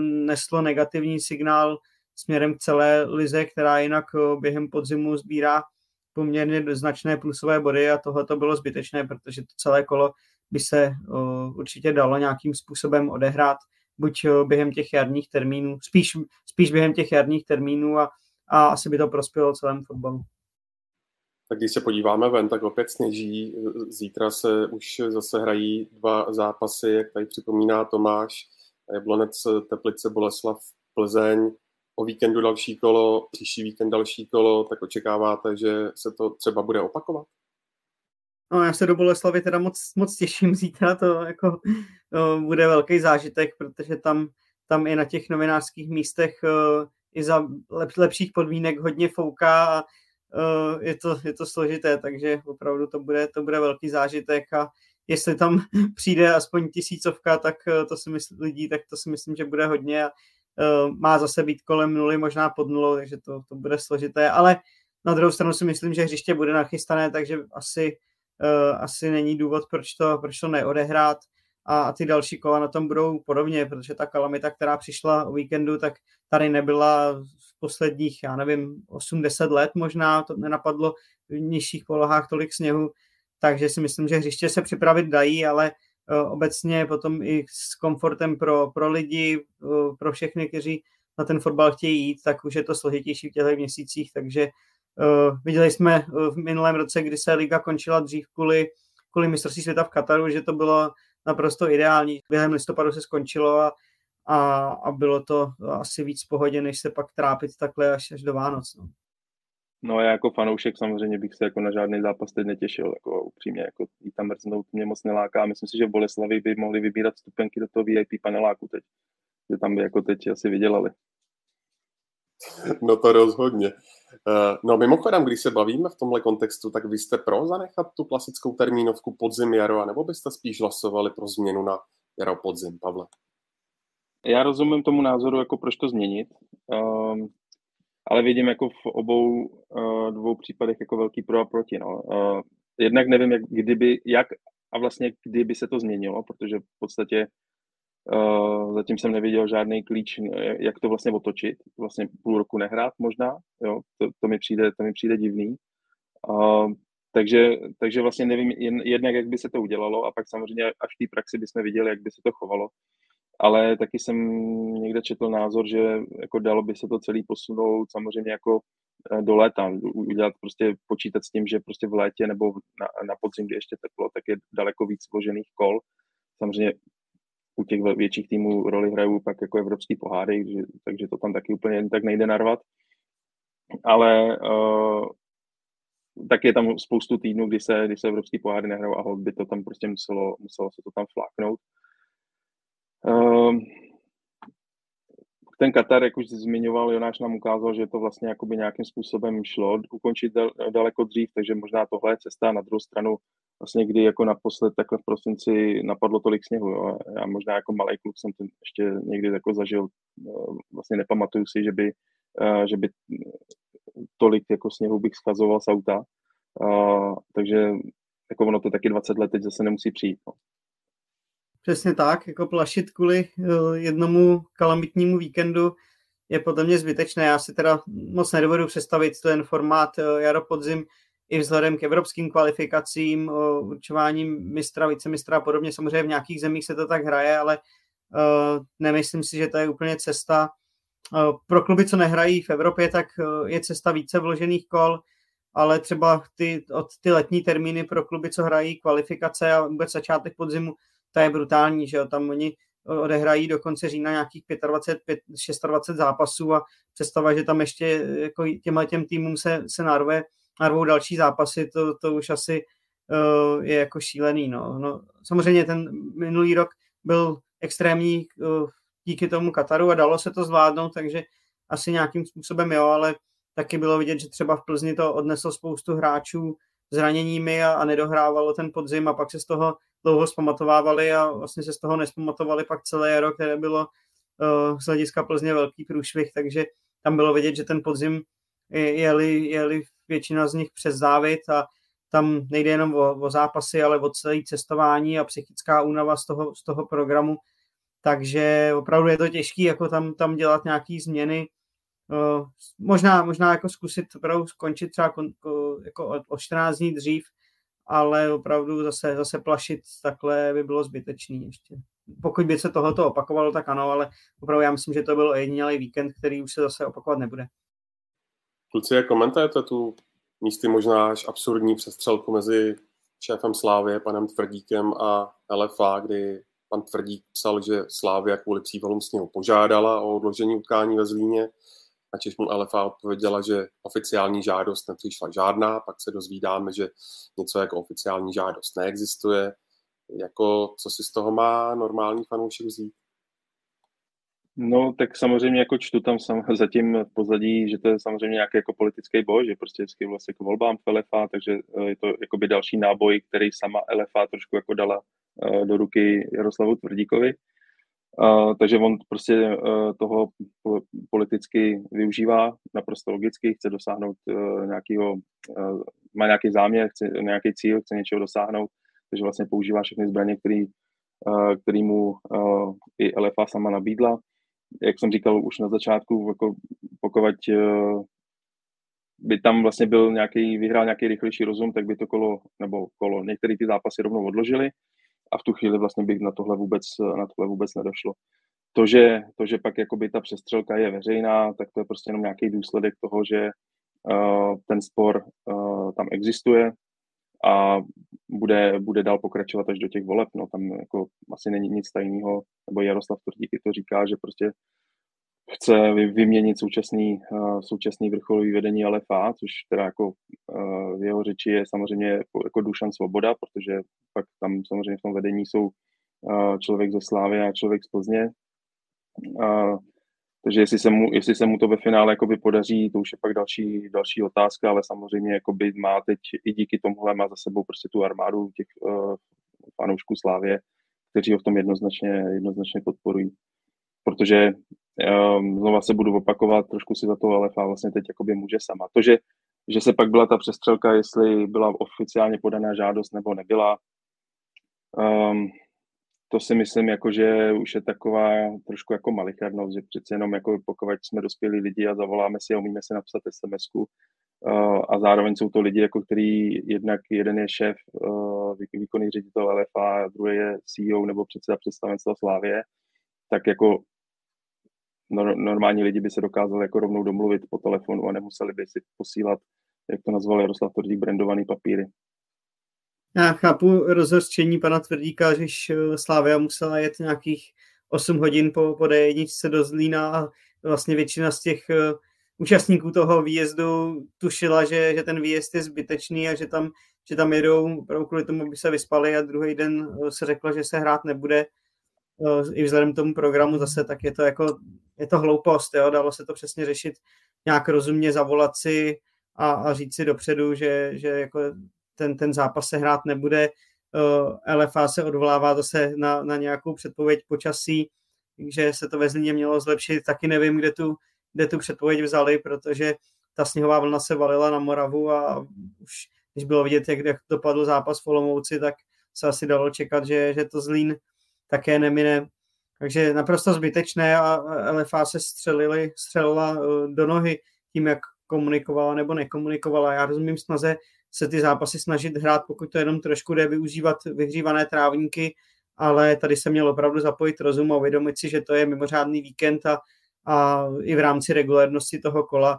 neslo negativní signál směrem k celé lize, která jinak během podzimu sbírá poměrně značné plusové body a tohle to bylo zbytečné, protože to celé kolo by se určitě dalo nějakým způsobem odehrát buď během těch jarních termínů, spíš během těch jarních termínů a asi by to prospělo celému fotbalu. Tak když se podíváme ven, tak opět sněží. Zítra se už zase hrají 2 zápasy, jak tady připomíná Tomáš. Jablonec, Teplice, Boleslav, Plzeň. O víkendu další kolo, příští víkend další kolo, tak očekáváte, že se to třeba bude opakovat? No, já se do Boleslavy teda moc těším zítra, to bude velký zážitek, protože tam i na těch novinářských místech i za lepších podmínek hodně fouká a je to složité, takže opravdu to bude velký zážitek a jestli tam přijde aspoň 1000, tak to si myslím, že bude hodně a má zase být kolem 0, možná pod 0, takže to bude složité, ale na druhou stranu si myslím, že hřiště bude nachystané, takže asi není důvod, proč to neodehrát a ty další kola na tom budou podobně, protože ta kalamita, která přišla o víkendu, tak tady nebyla posledních, já nevím, 8-10 let možná, to nenapadlo v nižších polohách tolik sněhu, takže si myslím, že hřiště se připravit dají, ale obecně potom i s komfortem pro lidi, pro všechny, kteří na ten fotbal chtějí jít, tak už je to složitější v těchto měsících, takže viděli jsme v minulém roce, kdy se liga končila dřív kvůli mistrovství světa v Kataru, že to bylo naprosto ideální. Během listopadu se skončilo a bylo to asi víc v pohodě, než se pak trápit takhle až do Vánoc. No já jako fanoušek samozřejmě bych se jako na žádný zápas teď netěšil, jako upřímně, jako jít tam mrznout mě moc neláká. Myslím si, že v Boleslavi by mohli vybírat stupenky do toho VIP paneláku teď, že tam by jako teď asi vydělali. No to rozhodně. No mimochodem, když se bavíme v tomhle kontextu, tak vy jste pro zanechat tu klasickou termínovku podzim-jaro, nebo byste spíš hlasovali pro změnu na jaro-podzim, Pavle? Já rozumím tomu názoru, jako proč to změnit, ale vidím jako v obou dvou případech jako velký pro a proti. No. Jednak nevím, kdyby se to změnilo, protože v podstatě zatím jsem neviděl žádný klíč, jak to vlastně otočit, vlastně půl roku nehrát možná, jo? To mi přijde divný. Takže vlastně nevím jednak, jak by se to udělalo a pak samozřejmě až v té praxi bychom viděli, jak by se to chovalo. Ale taky jsem někde četl názor, že jako dalo by se to celý posunout samozřejmě jako do léta. Udělat prostě, počítat s tím, že prostě v létě nebo na podzim, kdy ještě teplo, tak je daleko víc složených kol. Samozřejmě u těch větších týmů roli hrajou pak jako evropský poháry, takže to tam taky úplně jen tak nejde narvat. Ale tak je tam spoustu týdnů, kdy se evropský poháry nehrajou a hod by to tam prostě muselo se to tam fláknout. Ten Katar, jak už zmiňoval, Jonáš nám ukázal, že to vlastně jakoby nějakým způsobem šlo ukončit daleko dřív, takže možná tohle je cesta. Na druhou stranu vlastně, kdy jako naposled takhle v prosinci napadlo tolik sněhu. Jo. Já možná jako malý kluk jsem to ještě někdy jako zažil, vlastně nepamatuju si, že by tolik jako sněhu bych schazoval z auta, takže jako ono to taky 20 let teď zase nemusí přijít. No. Přesně tak, jako plašit kvůli jednomu kalamitnímu víkendu je podle mě zbytečné. Já si teda moc nedovedu představit ten formát jaro-podzim i vzhledem k evropským kvalifikacím, určováním mistra, vicemistra a podobně. Samozřejmě v nějakých zemích se to tak hraje, ale nemyslím si, že to je úplně cesta. Pro kluby, co nehrají v Evropě, tak je cesta více vložených kol, ale třeba ty letní termíny pro kluby, co hrají kvalifikace a vůbec začátek podzimu, to je brutální, že jo, tam oni odehrají do konce října nějakých 25-26 zápasů a představa, že tam ještě jako těm týmům se narvou další zápasy, to už asi je jako šílený. No, samozřejmě ten minulý rok byl extrémní díky tomu Kataru a dalo se to zvládnout, takže asi nějakým způsobem jo, ale taky bylo vidět, že třeba v Plzni to odneslo spoustu hráčů zraněními a nedohrávalo ten podzim a pak se z toho dlouho zpamatovávali a vlastně se z toho nespamatovali pak celé jaro, které bylo z hlediska Plzně velký průšvih, takže tam bylo vidět, že ten podzim jeli většina z nich přes závit a tam nejde jenom o zápasy, ale o celé cestování a psychická únava z toho programu, takže opravdu je to těžké jako tam dělat nějaké změny. Možná jako zkusit opravdu skončit třeba jako o 14 dní dřív, ale opravdu zase plašit takhle by bylo zbytečný ještě. Pokud by se tohoto opakovalo, tak ano, ale opravdu já myslím, že to byl jediný víkend, který už se zase opakovat nebude. Kluci, jak komentujete tu místy možná až absurdní přestřelku mezi šéfem Slávie, panem Tvrdíkem a LFA, kdy pan Tvrdík psal, že Slávia kvůli přívalům sněhu požádala o odložení utkání ve Zlíně, načež mu LFA odpověděla, že oficiální žádost nepřišla žádná, pak se dozvídáme, že něco jako oficiální žádost neexistuje. Jako, co si z toho má normální fanoušek vzít? No, tak samozřejmě jako čtu tam zatím v pozadí, že to je samozřejmě nějaký jako politický boj, že prostě vždycky vlastně k volbám v LFA, takže je to jakoby další náboj, který sama LFA trošku jako dala do ruky Jaroslavu Tvrdíkovi. Takže on prostě toho politicky využívá naprosto logicky, chce dosáhnout má nějaký záměr, chce nějaký cíl, chce něčeho dosáhnout, takže vlastně používá všechny zbraně, které mu i LFA sama nabídla. jak jsem říkal už na začátku, jako pokud by tam vlastně byl vyhrál nějaký rychlejší rozum, tak by to kolo některé ty zápasy rovnou odložili a v tu chvíli vlastně by na tohle vůbec nedošlo. To, že pak jakoby ta přestřelka je veřejná, tak to je prostě jenom nějaký důsledek toho, že ten spor tam existuje a bude dál pokračovat až do těch voleb. No, tam jako asi není nic tajného, nebo Jaroslav Tvrdík to říká, že prostě chce vyměnit současný vrcholový vedení LFA, což teda jako v jeho řeči je samozřejmě jako Dušan Svoboda, protože pak tam samozřejmě v tom vedení jsou člověk ze Slavie a člověk z Plzně. Takže jestli se mu to ve finále jakoby podaří, to už je pak další otázka, ale samozřejmě jakoby má teď i díky tomuhle má za sebou prostě tu armádu těch fanoušků Slavie, kteří ho v tom jednoznačně podporují. Protože znova se budu opakovat, trošku si za to LFA vlastně teď jakoby může sama. To, že se pak byla ta přestřelka, jestli byla oficiálně podaná žádost nebo nebyla, to si myslím, jako, že už je taková trošku jako malichernost, že přece jenom jako pokud jsme dospělí lidi a zavoláme si a umíme si napsat SMS-ku a zároveň jsou to lidi, jako který jeden je šéf, výkonný ředitel LFA, a druhý je CEO nebo předseda představenstva Slavie, tak jako normální lidi by se dokázali jako rovnou domluvit po telefonu a nemuseli by si posílat, jak to nazval Jaroslav Tvrdík, brandovaný papíry. Já chápu rozhořčení pana Tvrdíka, že Slavia musela jet nějakých 8 hodin po D1 do Zlína a vlastně většina z těch účastníků toho výjezdu tušila, že ten výjezd je zbytečný a že tam jedou kvůli tomu, by se vyspali a druhý den se řeklo, že se hrát nebude. I vzhledem k tomu programu zase, tak je to hloupost, jo? Dalo se to přesně řešit nějak rozumně, zavolat si a říct si dopředu, že jako ten zápas se hrát nebude. LFA se odvolává zase na nějakou předpověď počasí, takže se to ve Zlíně mělo zlepšit. Taky nevím, kde tu předpověď vzali, protože ta sněhová vlna se valila na Moravu a už když bylo vidět, jak dopadl zápas v Olomouci, tak se asi dalo čekat, že to Zlín také nemine. Takže naprosto zbytečné a LFA se střelila do nohy tím, jak komunikovala nebo nekomunikovala. Já rozumím snaze se ty zápasy snažit hrát, pokud to jenom trošku jde, využívat vyhřívané trávníky, ale tady se měl opravdu zapojit rozum a uvědomit si, že to je mimořádný víkend a i v rámci regulérnosti toho kola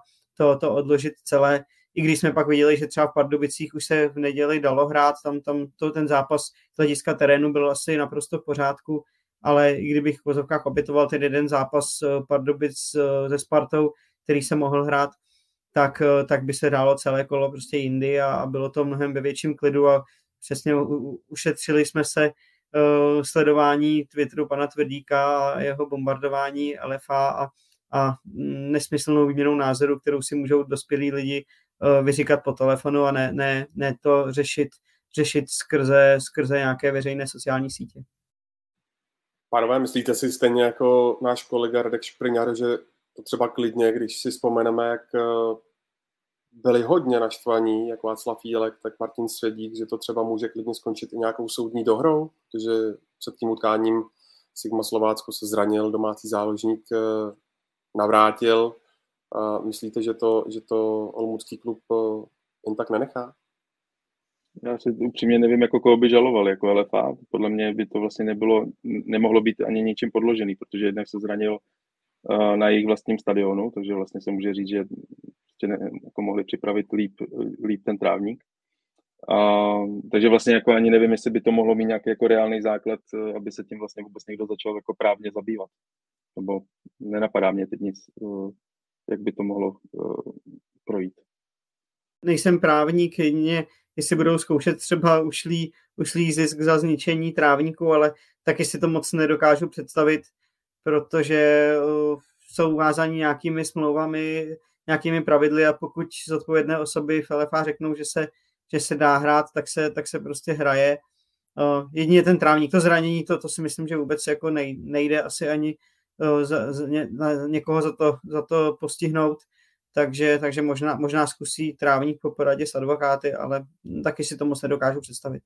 to odložit celé. I když jsme pak viděli, že třeba v Pardubicích už se v neděli dalo hrát, tam ten zápas z hlediska terénu byl asi naprosto v pořádku, ale i kdybych v pozovkách opětoval ten jeden zápas Pardubic se Spartou, který se mohl hrát, tak by se dalo celé kolo prostě jindy a bylo to mnohem ve větším klidu a přesně ušetřili jsme se sledování Twitteru pana Tvrdíka a jeho bombardování LFA a nesmyslnou výměnou názoru, kterou si můžou dospělí lidi vyříkat po telefonu a ne to řešit skrze nějaké veřejné sociální sítě. Pánové, myslíte si stejně jako náš kolega Radek Špriňar, že to třeba klidně, když si vzpomeneme, jak byli hodně naštvaní, jak Václav Jílek, tak Martin Svědík, že to třeba může klidně skončit i nějakou soudní dohrou, protože před tím utkáním Sigma Slovácko se zranil, domácí záložník navrátil. A myslíte, že to olomoucký klub jen tak nenechá? Já si upřímně nevím, jako koho by žaloval, jako LFA. Podle mě by to vlastně nemohlo být ani ničím podložený, protože jednak se zranil na jejich vlastním stadionu, takže vlastně se může říct, že jako mohli připravit líp ten trávník. Takže vlastně jako ani nevím, jestli by to mohlo mít nějaký jako reálný základ, aby se tím vlastně vůbec někdo začal jako právně zabývat. Nebo nenapadá mě teď nic, jak by to mohlo projít. Nejsem právník, jedině jestli budou zkoušet třeba ušlý zisk za zničení trávníku, ale taky si to moc nedokážu představit, protože jsou vázáni nějakými smlouvami, nějakými pravidly a pokud zodpovědné osoby v LFA řeknou, že se dá hrát, tak se prostě hraje. Jedině ten trávník, to zranění, to si myslím, že vůbec jako nejde asi ani někoho za to postihnout, takže možná zkusí trávník po poradě s advokáty, ale taky si to moc nedokážu představit.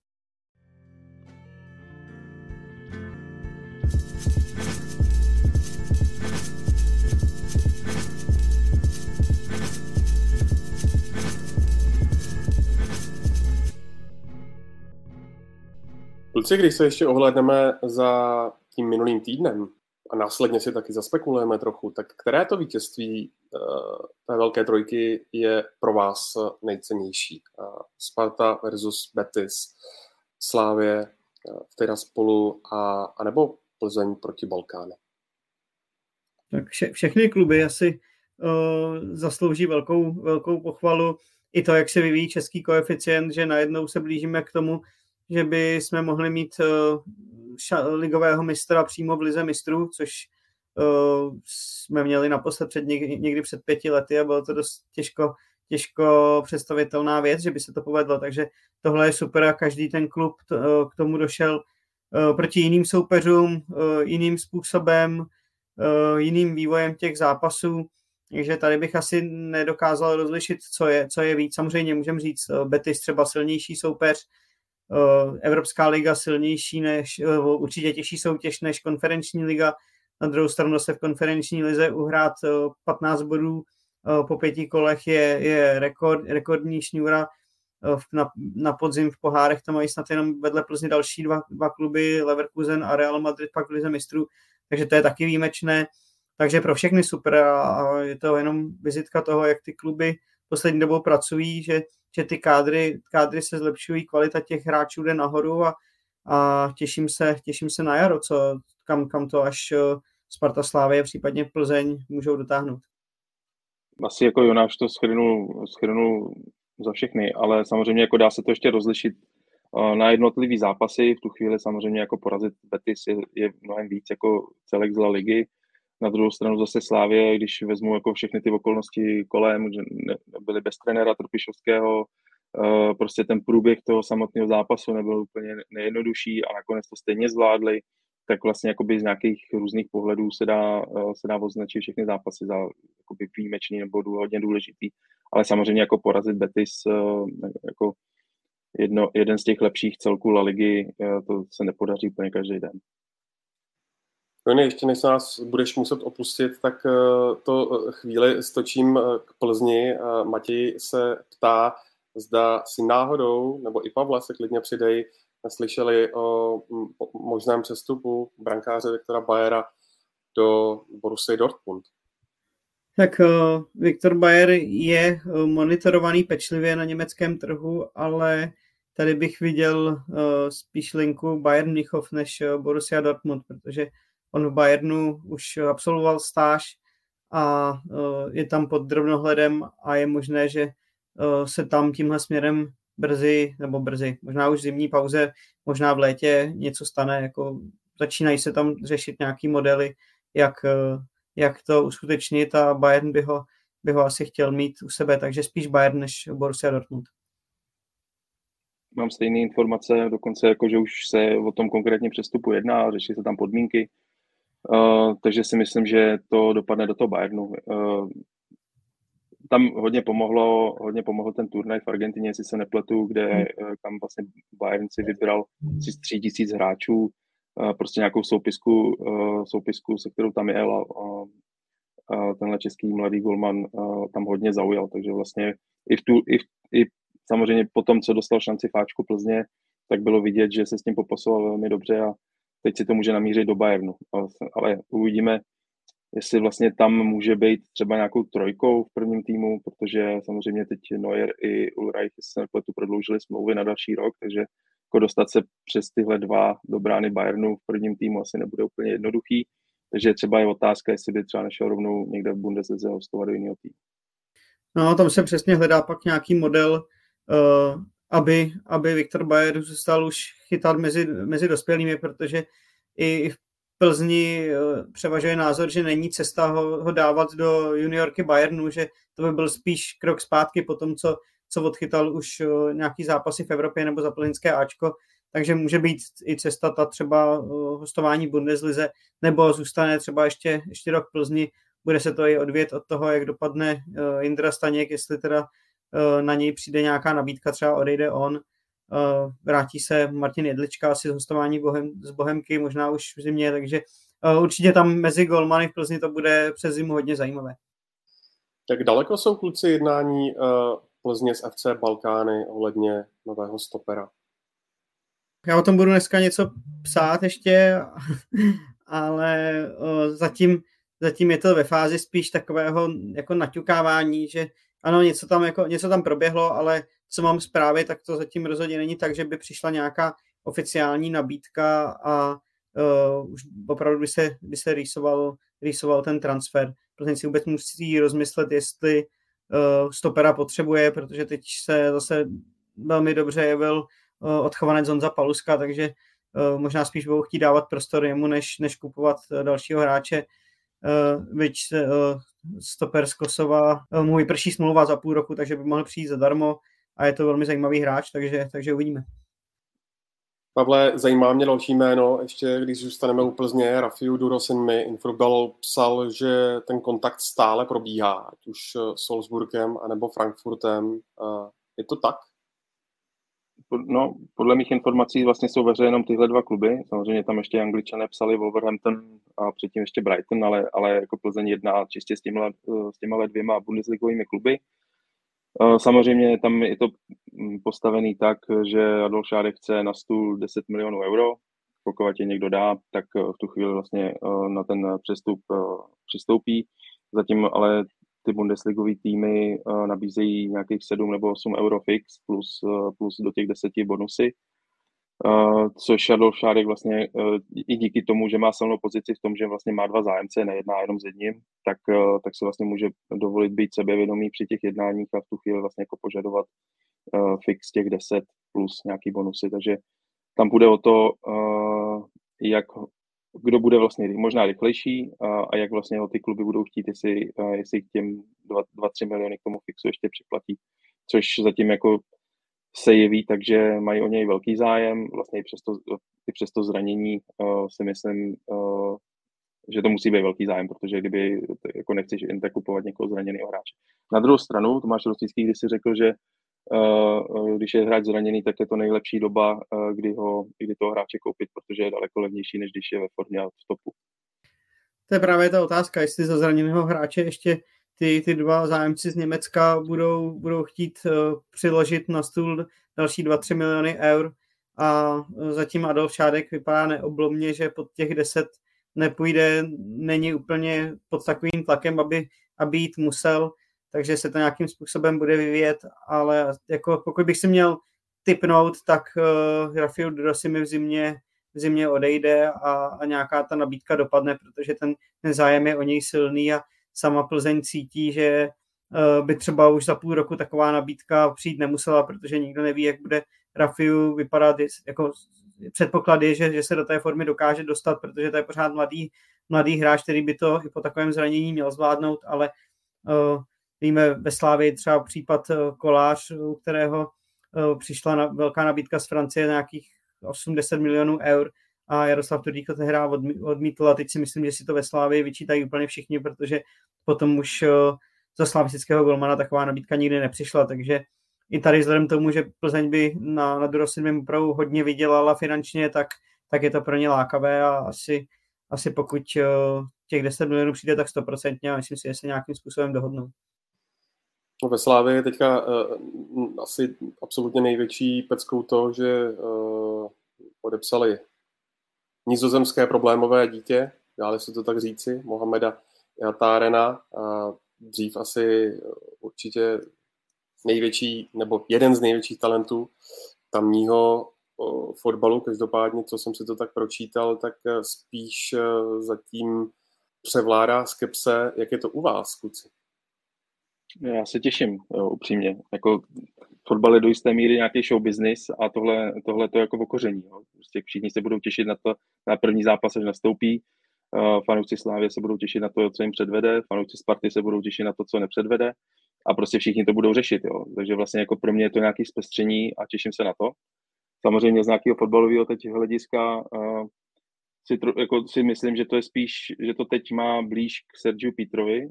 Kluci, když se ještě ohlédneme za tím minulým týdnem a následně si taky zaspekulujeme trochu, tak které to vítězství té velké trojky je pro vás nejcennější? Sparta versus Betis, Slavie v Tiraspolu a nebo Plzeň proti Balkánu? Tak všechny kluby asi zaslouží velkou pochvalu. I to, jak se vyvíjí český koeficient, že najednou se blížíme k tomu, že by jsme mohli mít ligového mistra přímo v Lize mistrů, což jsme měli naposled někdy před 5 lety a bylo to dost těžko představitelná věc, že by se to povedlo. Takže tohle je super a každý ten klub k tomu došel proti jiným soupeřům, jiným způsobem, jiným vývojem těch zápasů. Takže tady bych asi nedokázal rozlišit, co je víc. Samozřejmě můžeme říct, Betis třeba silnější soupeř, Evropská liga silnější než, určitě těžší soutěž než konferenční liga. Na druhou stranu se v konferenční lize uhrát 15 bodů po 5 kolech je rekordní šňůra. Na podzim v pohárech tam mají snad jenom vedle Plzni další dva kluby, Leverkusen a Real Madrid pak v Lize mistrů, takže to je taky výjimečné. Takže pro všechny super a je to jenom vizitka toho, jak ty kluby poslední dobou pracují, že ty kádry se zlepšují, kvalita těch hráčů jde nahoru a těším se na jaro, kam to až Sparta, Slavie, případně Plzeň můžou dotáhnout. Asi jako Jonáš to shrnul za všechny, ale samozřejmě jako dá se to ještě rozlišit na jednotlivý zápasy. V tu chvíli samozřejmě jako porazit Betis je mnohem víc jako celek z La ligy. Na druhou stranu zase Slavie, když vezmu jako všechny ty okolnosti kolem, že byli bez trenéra Trpišovského, prostě ten průběh toho samotného zápasu nebyl úplně nejjednodušší a nakonec to stejně zvládli, tak vlastně jakoby z nějakých různých pohledů se dá označit všechny zápasy za jakoby výjimečný nebo hodně důležitý, ale samozřejmě jako porazit Betis jako jeden z těch lepších celků La ligy, to se nepodaří úplně každý den. No, ještě než nás budeš muset opustit, tak to chvíli stočím k Plzni. Matěj se ptá, zda si náhodou, nebo i Pavla se klidně přidej, slyšeli o možném přestupu brankáře Viktora Bayera do Borussia Dortmund. Tak Viktor Bayer je monitorovaný pečlivě na německém trhu, ale tady bych viděl spíš linku Bayern Mnichov než Borussia Dortmund, protože on v Bayernu už absolvoval stáž a je tam pod drobnohledem a je možné, že se tam tímhle směrem brzy, možná už v zimní pauze, možná v létě něco stane, jako začínají se tam řešit nějaký modely, jak to uskutečnit a Bayern by ho asi chtěl mít u sebe, takže spíš Bayern než Borussia Dortmund. Mám stejné informace, dokonce jako, že už se o tom konkrétně přestupu jedná a řeší se tam podmínky. Takže si myslím, že to dopadne do toho Bayernu. Tam hodně pomohl ten turnaj v Argentině, jestli se nepletu, kam vlastně Bayern si vybral z 3000 hráčů, prostě nějakou soupisku, se kterou tam jel a tenhle český mladý golman tam hodně zaujal, takže vlastně i samozřejmě po tom, co dostal šanci Fáčku Plzně, tak bylo vidět, že se s tím popasoval velmi dobře a teď si to může namířit do Bayernu, ale uvidíme, jestli vlastně tam může být třeba nějakou trojkou v prvním týmu, protože samozřejmě teď Neuer i Ulreich se prodloužili smlouvy na další rok, takže jako dostat se přes tyhle dva do brány Bayernu v prvním týmu asi nebude úplně jednoduchý, takže třeba je otázka, jestli by třeba nešel rovnou někde v Bundeslize hostovat do jiného týmu. No, tam se přesně hledá pak nějaký model, aby Viktor Bayer zůstal už chytat mezi dospělými, protože i v Plzni převažuje názor, že není cesta ho dávat do juniorky Bayernu, že to by byl spíš krok zpátky po tom, co odchytal už nějaký zápasy v Evropě nebo za plzeňské Ačko, takže může být i cesta ta třeba hostování Bundeslize, nebo zůstane třeba ještě rok Plzni, bude se to i odvět od toho, jak dopadne Indra Staněk, jestli teda na něj přijde nějaká nabídka, třeba odejde on, vrátí se Martin Jedlička asi z hostování z Bohemky, možná už v zimě, takže určitě tam mezi golmany v Plzni to bude přes zimu hodně zajímavé. Tak daleko jsou kluci jednání Plzně s FC Balkány ohledně nového stopera? Já o tom budu dneska něco psát ještě, ale zatím je to ve fázi spíš takového jako naťukávání, že ano, něco tam proběhlo, ale co mám zprávy, tak to zatím rozhodně není tak, že by přišla nějaká oficiální nabídka a už opravdu by se rýsoval ten transfer. Plzeň si vůbec musí rozmyslet, jestli stopera potřebuje, protože teď se zase velmi dobře jevil odchovanec Honza Paluska, takže možná spíš budou chtít dávat prostor jemu, než kupovat dalšího hráče. Vič stoper z Kosova mu vyprší smlouva za půl roku, takže by mohl přijít zadarmo a je to velmi zajímavý hráč, takže uvidíme. Pavle, zajímá mě další jméno, ještě když zůstaneme u Plzně, Rafiu Durosin mi Infobalo psal, že ten kontakt stále probíhá, ať už Salzburgem anebo Frankfurtem. Je to tak? No, podle mých informací vlastně jsou veřejně jenom tyhle dva kluby. Samozřejmě tam ještě Angličané psali Wolverhampton a předtím ještě Brighton, ale jako Plzeň jedná čistě s těma dvěma bundesligovými kluby. Samozřejmě tam je to postavený tak, že Adolf Šádek chce na stůl 10 milionů euro. Pokud je někdo dá, tak v tu chvíli vlastně na ten přestup přistoupí. Zatím ale ty bundesligové týmy nabízejí nějakých 7 nebo 8 euro fix plus do těch 10 bonusy, což Adolf Šádek vlastně i díky tomu, že má silnou pozici v tom, že vlastně má dva zájemce, nejedná jenom s jedním, tak se vlastně může dovolit být sebevědomý při těch jednáních a v tu chvíli vlastně jako požadovat fix těch 10 plus nějaký bonusy, takže tam bude o to, kdo bude vlastně možná rychlejší a jak vlastně ty kluby budou chtít, jestli k těm 2-3 miliony k tomu fixu ještě připlatí, což zatím jako se jeví, takže mají o něj velký zájem, vlastně i přes to zranění si myslím, že to musí být velký zájem, protože kdyby jako nechceš jen tak kupovat někoho zraněného hráče. Na druhou stranu, Tomáš Rosický kdysi řekl, že když je hráč zraněný, tak je to nejlepší doba, kdy toho hráče koupit, protože je daleko levnější, než když je ve formě a v topu. To je právě ta otázka, jestli za zraněného hráče ještě ty dva zájemci z Německa budou chtít přiložit na stůl další 2-3 miliony eur a zatím Adolf Šádek vypadá neoblomně, že pod těch 10 nepůjde, není úplně pod takovým tlakem, aby jít musel, takže se to nějakým způsobem bude vyvíjet, ale jako pokud bych si měl tipnout, tak Rafiu Durosi mi v zimě odejde a nějaká ta nabídka dopadne, protože ten zájem je o něj silný a sama Plzeň cítí, že by třeba už za půl roku taková nabídka přijít nemusela, protože nikdo neví, jak bude Rafiu vypadat, jako předpoklady, že se do té formy dokáže dostat, protože to je pořád mladý hráč, který by to i po takovém zranění měl zvládnout, ale víme ve Slavii třeba případ Kolář, u kterého přišla velká nabídka z Francie nějakých 80 milionů eur a Jaroslav Tvrdík to tehdy odmítl a teď si myslím, že si to ve Slavii vyčítají úplně všichni, protože potom už za slavistického golmana taková nabídka nikdy nepřišla, takže i tady vzhledem tomu, že Plzeň by na Durosiném opravdu hodně vydělala finančně, tak je to pro ně lákavé a asi pokud těch 10 milionů přijde, tak 100% a myslím si, že se nějakým způsobem dohodnou. Ve Slávii je teďka asi absolutně největší peckou to, že podepsali nizozemské problémové dítě, dále se to tak říci, Mohameda Jatárena, dřív asi určitě největší, nebo jeden z největších talentů tamního fotbalu, každopádně, co jsem si to tak pročítal, tak spíš zatím převládá skepse. Jak je to u vás, kluci? Já se těším, upřímně. Jako fotbal je do jisté míry nějaký show business a tohle to je jako okoření. Prostě všichni se budou těšit na to, na první zápas, až nastoupí. Fanoušci Slávie se budou těšit na to, co jim předvede. Fanoušci Sparty se budou těšit na to, co nepředvede. A prostě všichni to budou řešit. Jo. Takže vlastně jako pro mě je to nějaké zpestření a těším se na to. Samozřejmě z nějakého fotbalového teď hlediska si myslím, že to je spíš, že to teď má blíž k Sergiu Petrovi,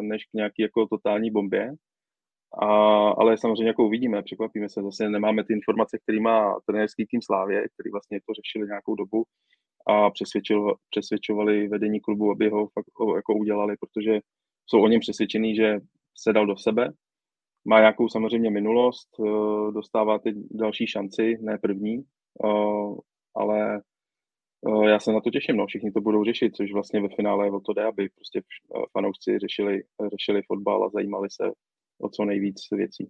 než k nějaké jako totální bombě. Ale samozřejmě jako uvidíme, překvapíme se. Zase nemáme ty informace, který má trenérský tým Slávie, který vlastně to řešili nějakou dobu a přesvědčovali vedení klubu, aby ho fakt jako udělali, protože jsou o něm přesvědčený, že se dal do sebe. Má nějakou samozřejmě minulost, dostává teď další šanci, ne první, ale já se na to těším, no, všichni to budou řešit, což vlastně ve finále o to jde, aby prostě fanoušci řešili fotbal a zajímali se o co nejvíc věcí.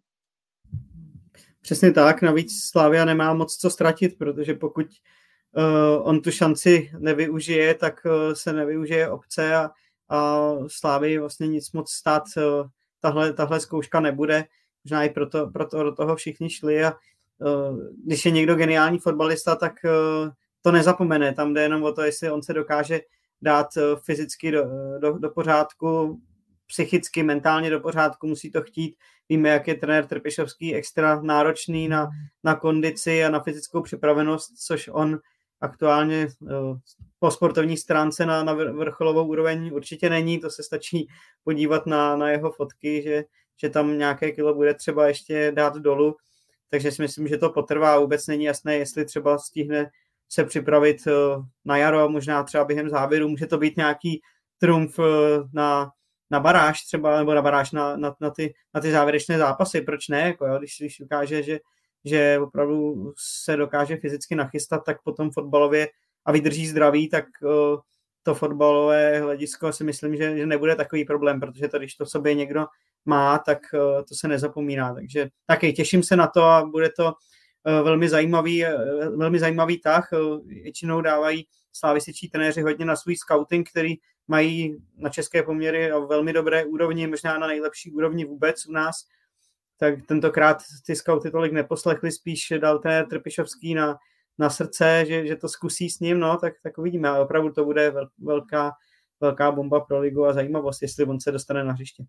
Přesně tak, navíc Slavia nemá moc co ztratit, protože pokud on tu šanci nevyužije, tak se nevyužije opce a Slavii vlastně nic moc stát tahle zkouška nebude, možná i proto do toho všichni šli a když je někdo geniální fotbalista, tak to nezapomene, tam jde jenom o to, jestli on se dokáže dát fyzicky do pořádku, psychicky, mentálně do pořádku, musí to chtít. Víme, jak je trenér Trpišovský extra náročný na kondici a na fyzickou připravenost, což on aktuálně po sportovní stránce na vrcholovou úroveň určitě není, to se stačí podívat na jeho fotky, že tam nějaké kilo bude třeba ještě dát dolů, takže si myslím, že to potrvá, vůbec není jasné, jestli třeba stihne se připravit na jaro, možná třeba během závěru, může to být nějaký trumf na baráž třeba, nebo na baráž na ty závěrečné zápasy, proč ne, jako jo, když ukáže, že opravdu se dokáže fyzicky nachystat, tak potom fotbalově a vydrží zdraví, tak to fotbalové hledisko si myslím, že nebude takový problém, protože to, když to v sobě někdo má, tak to se nezapomíná, takže taky těším se na to a bude to velmi zajímavý tah. Většinou dávají slavističtí trenéři hodně na svůj scouting, který mají na české poměry o velmi dobré úrovni, možná na nejlepší úrovni vůbec u nás. Tak tentokrát ty skauty tolik neposlechli, spíš dal trenér Trpišovský na srdce, že to zkusí s ním, no, tak uvidíme. A opravdu to bude velká bomba pro ligu a zajímavost, jestli on se dostane na hřiště.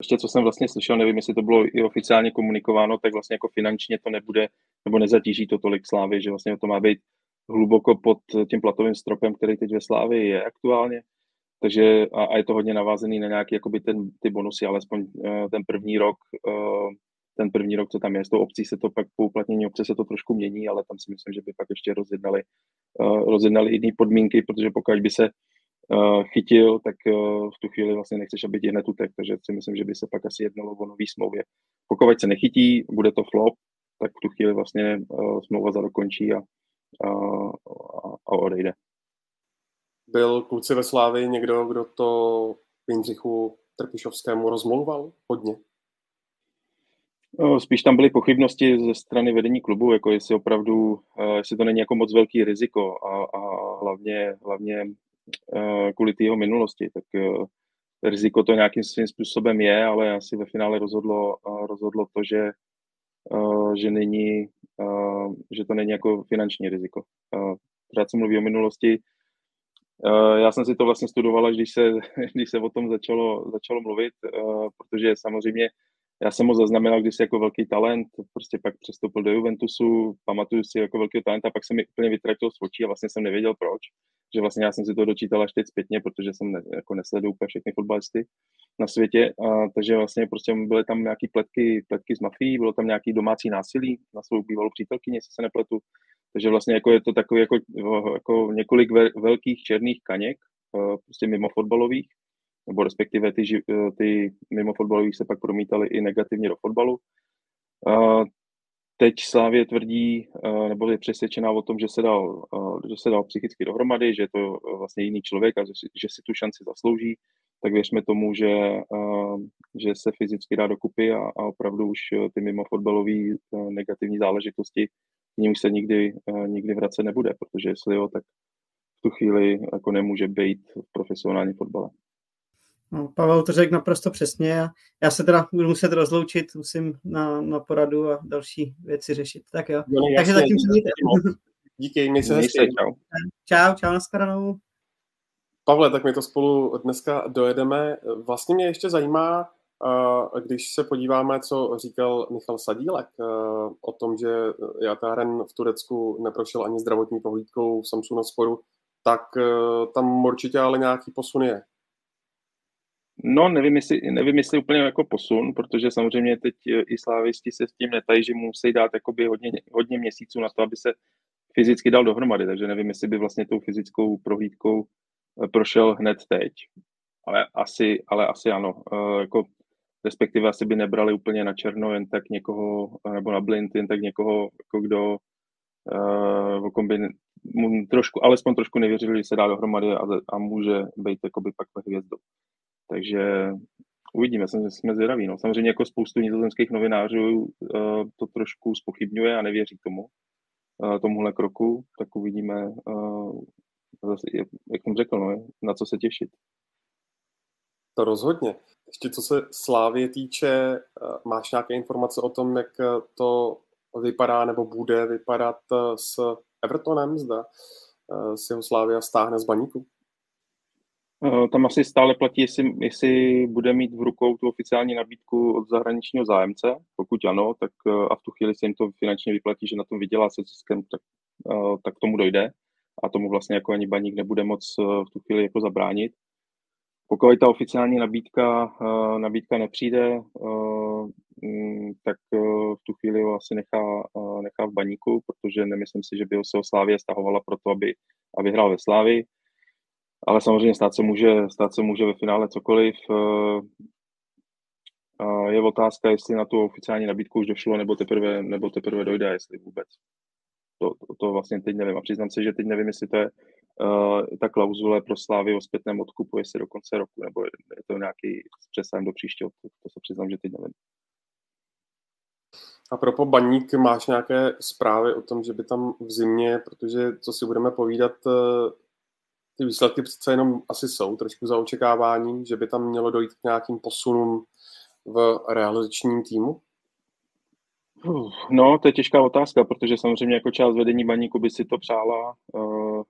Ještě co jsem vlastně slyšel, nevím, jestli to bylo i oficiálně komunikováno, tak vlastně jako finančně to nebude, nebo nezatíží to tolik Slávy, že vlastně to má být hluboko pod tím platovým stropem, který teď ve Slávii je aktuálně. Takže a je to hodně navázený na nějaký jakoby ty bonusy, alespoň ten první rok, co tam je. S tou obcí se to pak po uplatnění obce se to trošku mění, ale tam si myslím, že by pak ještě rozjednali jiné podmínky, protože pokud by se chytil, tak v tu chvíli vlastně nechceš, aby ti hned utek, takže si myslím, že by se pak asi jednalo o nový smlouvě. Pokud se nechytí, bude to flop, tak v tu chvíli vlastně smlouva zadokončí a odejde. Byl kluci ve Slávii někdo, kdo to Jindřichu Trpišovskému rozmlouval hodně? Spíš tam byly pochybnosti ze strany vedení klubu, jako jestli opravdu, jestli to není jako moc velký riziko a hlavně kvůli té jeho minulosti, tak riziko to nějakým svým způsobem je, ale asi ve finále rozhodlo to, že to není jako finanční riziko. Rád se mluví o minulosti. Já jsem si to vlastně studovala, když se o tom začalo mluvit, protože samozřejmě já jsem ho zaznamenal, když jsi jako velký talent, prostě pak přestoupil do Juventusu, pamatuju si jako velký talent a pak se mi úplně vytratilo z očí a vlastně jsem nevěděl proč, že vlastně já jsem si to dočítal až teď zpětně, protože jsem jako nesleduju úplně všechny fotbalisty na světě, takže vlastně prostě byly tam nějaký pletky z mafii, bylo tam nějaký domácí násilí na svou bývalou přítelkyni, jestli se nepletu, takže vlastně jako je to takový jako několik velkých černých kaněk, prostě mimo fotbalových, nebo respektive ty mimo fotbalových se pak promítaly i negativně do fotbalu. Teď Slavie tvrdí, nebo je přesvědčená o tom, že se dal psychicky dohromady, že je to vlastně jiný člověk a že si tu šanci zaslouží, tak věřme tomu, že se fyzicky dá dokupy a opravdu už ty mimo fotbalové negativní záležitosti k nim se nikdy vracet nebude, protože jestli jo, tak v tu chvíli jako nemůže být v profesionální fotbale. No, Pavel to řekl naprosto přesně a já se teda budu muset rozloučit, musím na poradu a další věci řešit. Tak jo. No, takže zatím se mějte. Díky, měj se hezky. Čau, nashledanou. Pavle, tak my to spolu dneska dojedeme. Vlastně mě ještě zajímá, když se podíváme, co říkal Michal Sadílek o tom, že Jatáren v Turecku neprošel ani zdravotní prohlídkou v Samsunspor, tak tam určitě ale nějaký posun je. No, nevím, jestli úplně jako posun, protože samozřejmě teď i slávisti se s tím netají, že musí dát jakoby hodně měsíců na to, aby se fyzicky dal dohromady, takže nevím, jestli by vlastně tou fyzickou prohlídkou prošel hned teď. Ale asi ano. Jako, respektive asi by nebrali úplně na černo jen tak někoho, nebo na blind jen tak někoho, jako kdo alespoň trošku nevěřili, že se dá dohromady a může být jakoby pak hvězdou. Takže uvidíme, jsme zvědaví. No. Samozřejmě jako spoustu nizozemských novinářů to trošku zpochybňuje a nevěří tomu, tomuhle kroku, tak uvidíme, zase, jak jsem řekl, no, na co se těšit. To rozhodně. Ještě co se Slávie týče, máš nějaké informace o tom, jak to vypadá nebo bude vypadat s Evertonem, zda si ho Slavia stáhne z Baníku? Tam asi stále platí, jestli bude mít v rukou tu oficiální nabídku od zahraničního zájemce. Pokud ano, tak a v tu chvíli se jim to finančně vyplatí, že na tom vydělá se ziskem, tak k tomu dojde. A tomu vlastně jako ani Baník nebude moc v tu chvíli jako zabránit. Pokud ta oficiální nabídka nepřijde, tak v tu chvíli ho asi nechá v Baníku, protože nemyslím si, že by se ho Slavie stahovala proto, aby hrál ve Slavii. Ale samozřejmě stát se může ve finále cokoliv. Je otázka, jestli na tu oficiální nabídku už došlo, nebo teprve dojde, jestli vůbec. To vlastně teď nevím. A přiznám se, že teď nevím, jestli to je ta klauzule pro Slávy o zpětném odkupu, jestli do konce roku, nebo je to nějaký přesah do příštího. To se přiznám, že teď nevím. A propo Baník, máš nějaké zprávy o tom, že by tam v zimě, protože co si budeme povídat, ty výsledky přece jenom asi jsou trošku za očekávání, že by tam mělo dojít k nějakým posunům v realizačním týmu? No, to je těžká otázka, protože samozřejmě jako část vedení Baníku by si to přála.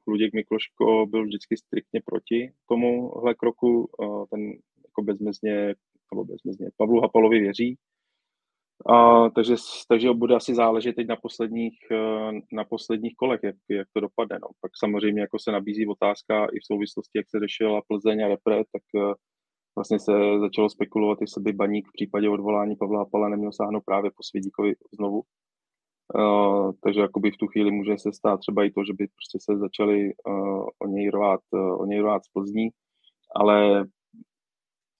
Luděk Mikloško byl vždycky striktně proti tomuhle kroku. Ten jako bezmezně Pavlu Hapalovi věří. Takže bude asi záležet teď na posledních kolech, jak to dopadne. No. Pak samozřejmě jako se nabízí otázka i v souvislosti, jak se řešila Plzeň a repre, tak vlastně se začalo spekulovat, jestli by Baník v případě odvolání Pavla Hapala neměl sáhnout právě po Svědíkovi znovu. Takže jakoby v tu chvíli může se stát třeba i to, že by prostě se začali o něj rvát z Plzní, ale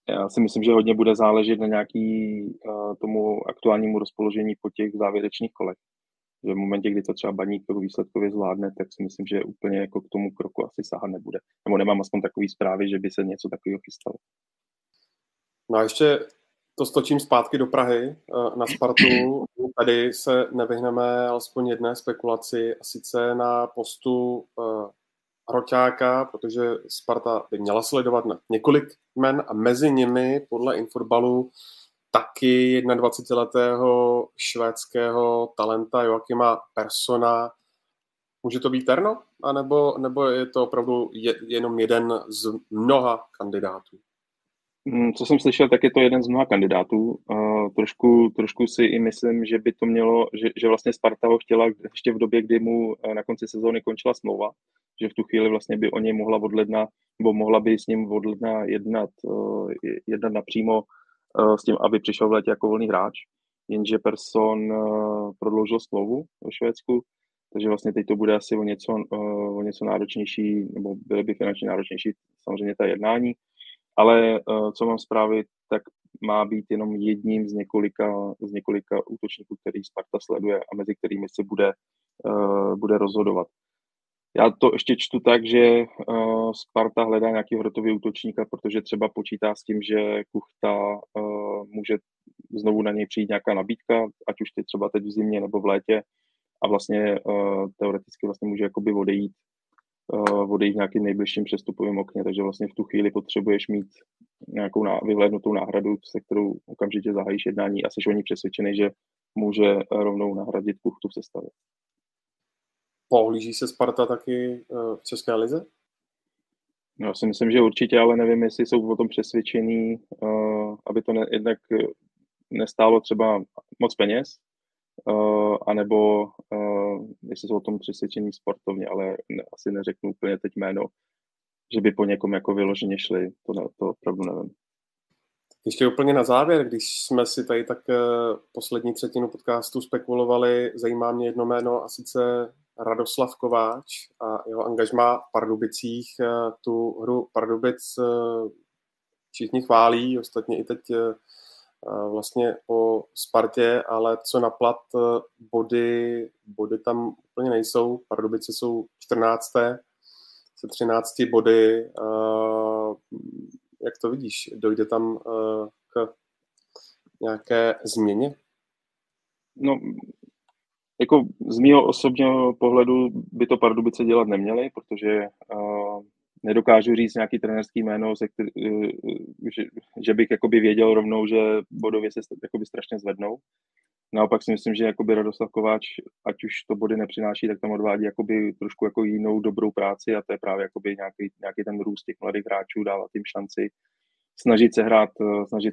já si myslím, že hodně bude záležet na nějaký tomu aktuálnímu rozpoložení po těch závěrečných kolech. Že v momentě, kdy to třeba Baník toho výsledkově zvládne, tak si myslím, že úplně jako k tomu kroku asi sahat nebude. Nebo nemám aspoň takový zprávy, že by se něco takového chystalo. No a ještě to stočím zpátky do Prahy na Spartu. Tady se nevyhneme alespoň jedné spekulaci, a sice na postu Hroťáka, protože Sparta by měla sledovat na několik men a mezi nimi podle Infotbalu taky 21-letého švédského talenta Joakima Persona. Může to být Terno? A nebo je to opravdu jenom jeden z mnoha kandidátů? Co jsem slyšel, tak je to jeden z mnoha kandidátů. Trošku si i myslím, že by to mělo, že vlastně Sparta ho chtěla ještě v době, kdy mu na konci sezóny končila smlouva, že v tu chvíli vlastně by o něj mohla od ledna, nebo mohla by s ním od ledna jednat napřímo s tím, aby přišel v létě jako volný hráč. Jenže Persson prodloužil smlouvu ve Švédsku, takže vlastně teď to bude asi o něco náročnější, nebo byly by finančně náročnější samozřejmě ta jednání. Ale co mám zprávy, tak má být jenom jedním z několika útočníků, který Sparta sleduje a mezi kterými se bude rozhodovat. Já to ještě čtu tak, že Sparta hledá nějaký hrotový útočníka, protože třeba počítá s tím, že Kuchta může znovu na něj přijít nějaká nabídka, ať už třeba teď v zimě nebo v létě, a vlastně teoreticky vlastně může jakoby odejít v nějakým nejbližším přestupovým okně, takže vlastně v tu chvíli potřebuješ mít nějakou vyhlédnutou náhradu, se kterou okamžitě zahájíš jednání a jsi o ní přesvědčený, že může rovnou nahradit Kuchtu v sestavě. Pohlíží se Sparta taky v české lize? Já si myslím, že určitě, ale nevím, jestli jsou o tom přesvědčení, aby to jednak nestálo třeba moc peněz, anebo jestli jsou o tom přesvědčení sportovně, ale asi neřeknu úplně teď jméno, že by po někom jako vyloženě šli, to opravdu nevím. Ještě úplně na závěr, když jsme si tady tak poslední třetinu podcastu spekulovali, zajímá mě jedno jméno, a sice Radoslav Kováč a jeho angažmá v Pardubicích. Tu hru Pardubic všichni chválí, ostatně i teď vlastně o Spartě, ale co na plat body tam úplně nejsou. Pardubice jsou 14. se 13 body. Jak to vidíš? Dojde tam k nějaké změně? No, jako z mého osobního pohledu by to Pardubice dělat neměly, protože nedokážu říct nějaký trenerský jméno, že bych jakoby věděl rovnou, že bodově se jakoby strašně zvednou. Naopak si myslím, že jakoby Radoslav Kováč, ať už to body nepřináší, tak tam odvádí jakoby trošku jako jinou dobrou práci, a to je právě jakoby nějaký ten růst těch mladých hráčů, dávat jim šanci snažit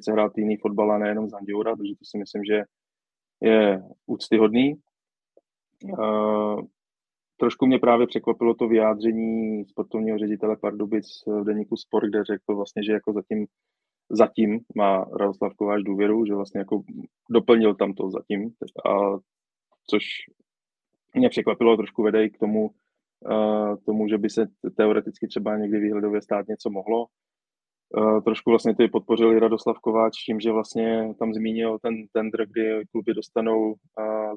se hrát jiný fotbal a nejenom zanděura, protože to si myslím, že je úctyhodný. Trošku mě právě překvapilo to vyjádření sportovního ředitele Pardubic v Deníku Sport, kde řekl vlastně, že jako zatím má Radoslav Kováč důvěru, že vlastně jako doplnil tam to zatím, a což mě překvapilo, trošku vede i k tomu, že by se teoreticky třeba někdy výhledově stát něco mohlo. Trošku vlastně ty podpořili Radoslav Kováč tím, že vlastně tam zmínil ten tendr, kdy kluby dostanou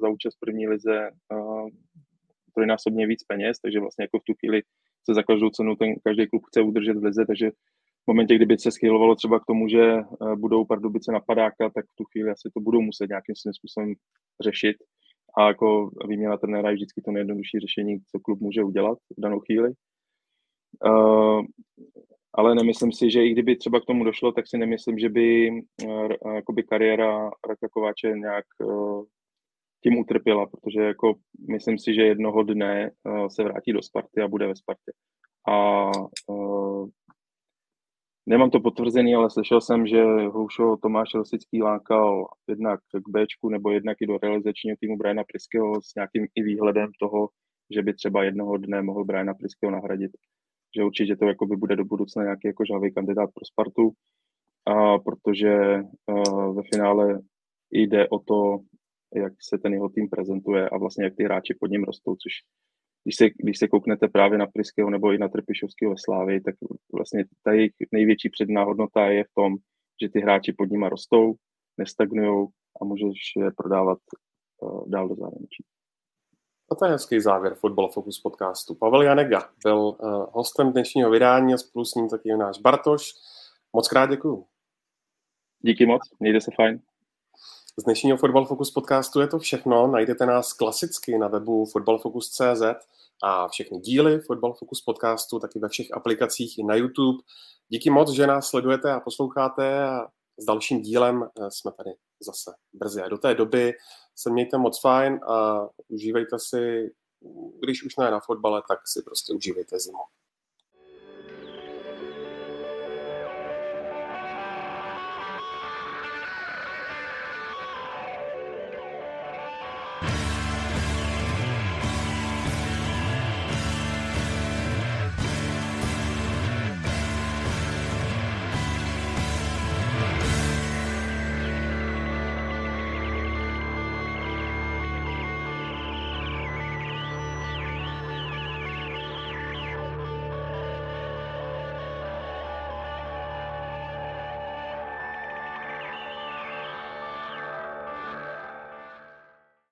za účast první lize trojnásobně víc peněz, takže vlastně jako v tu chvíli se za každou cenu každý klub chce udržet v lize, takže v momentě, kdyby se schylovalo třeba k tomu, že budou Pardubice napadáka, tak v tu chvíli asi to budou muset nějakým způsobem řešit, a jako výměna trenéra je vždycky to nejjednodušší řešení, co klub může udělat v danou chvíli. Ale nemyslím si, že i kdyby třeba k tomu došlo, tak si nemyslím, že by jakoby kariéra Radka Kováče nějak tím utrpěla, protože jako myslím si, že jednoho dne se vrátí do Sparty a bude ve Spartě. A nemám to potvrzený, ale slyšel jsem, že Houšo Tomáš Rosický lákal jednak k Bčku nebo jednak i do realizačního týmu Briana Pryského s nějakým i výhledem toho, že by třeba jednoho dne mohl Briana Pryského nahradit. Že určitě to jakoby bude do budoucna nějaký jako žhavý kandidát pro Spartu, protože ve finále jde o to, jak se ten jeho tým prezentuje a vlastně jak ty hráči pod ním rostou, což když se kouknete právě na Pryského nebo i na Trpišovského ve Slávii, tak vlastně ta jejich největší předná hodnota je v tom, že ty hráči pod nima rostou, nestagnujou a můžeš je prodávat dál do zahraničí. A to je hezký závěr Fotbal Fokus podcastu. Pavel Janega byl hostem dnešního vydání a spolu s ním taky Jonáš Bartoš. Moc krát děkuju. Díky moc, mějte se fajn. Z dnešního Fotbal Fokus podcastu je to všechno. Najdete nás klasicky na webu fotbalfokus.cz a všechny díly Fotbal Fokus podcastu taky ve všech aplikacích i na YouTube. Díky moc, že nás sledujete a posloucháte, a s dalším dílem jsme tady zase brzy. A do té doby se mějte moc fajn a užívejte si, když už ne na fotbale, tak si prostě užívejte zimu.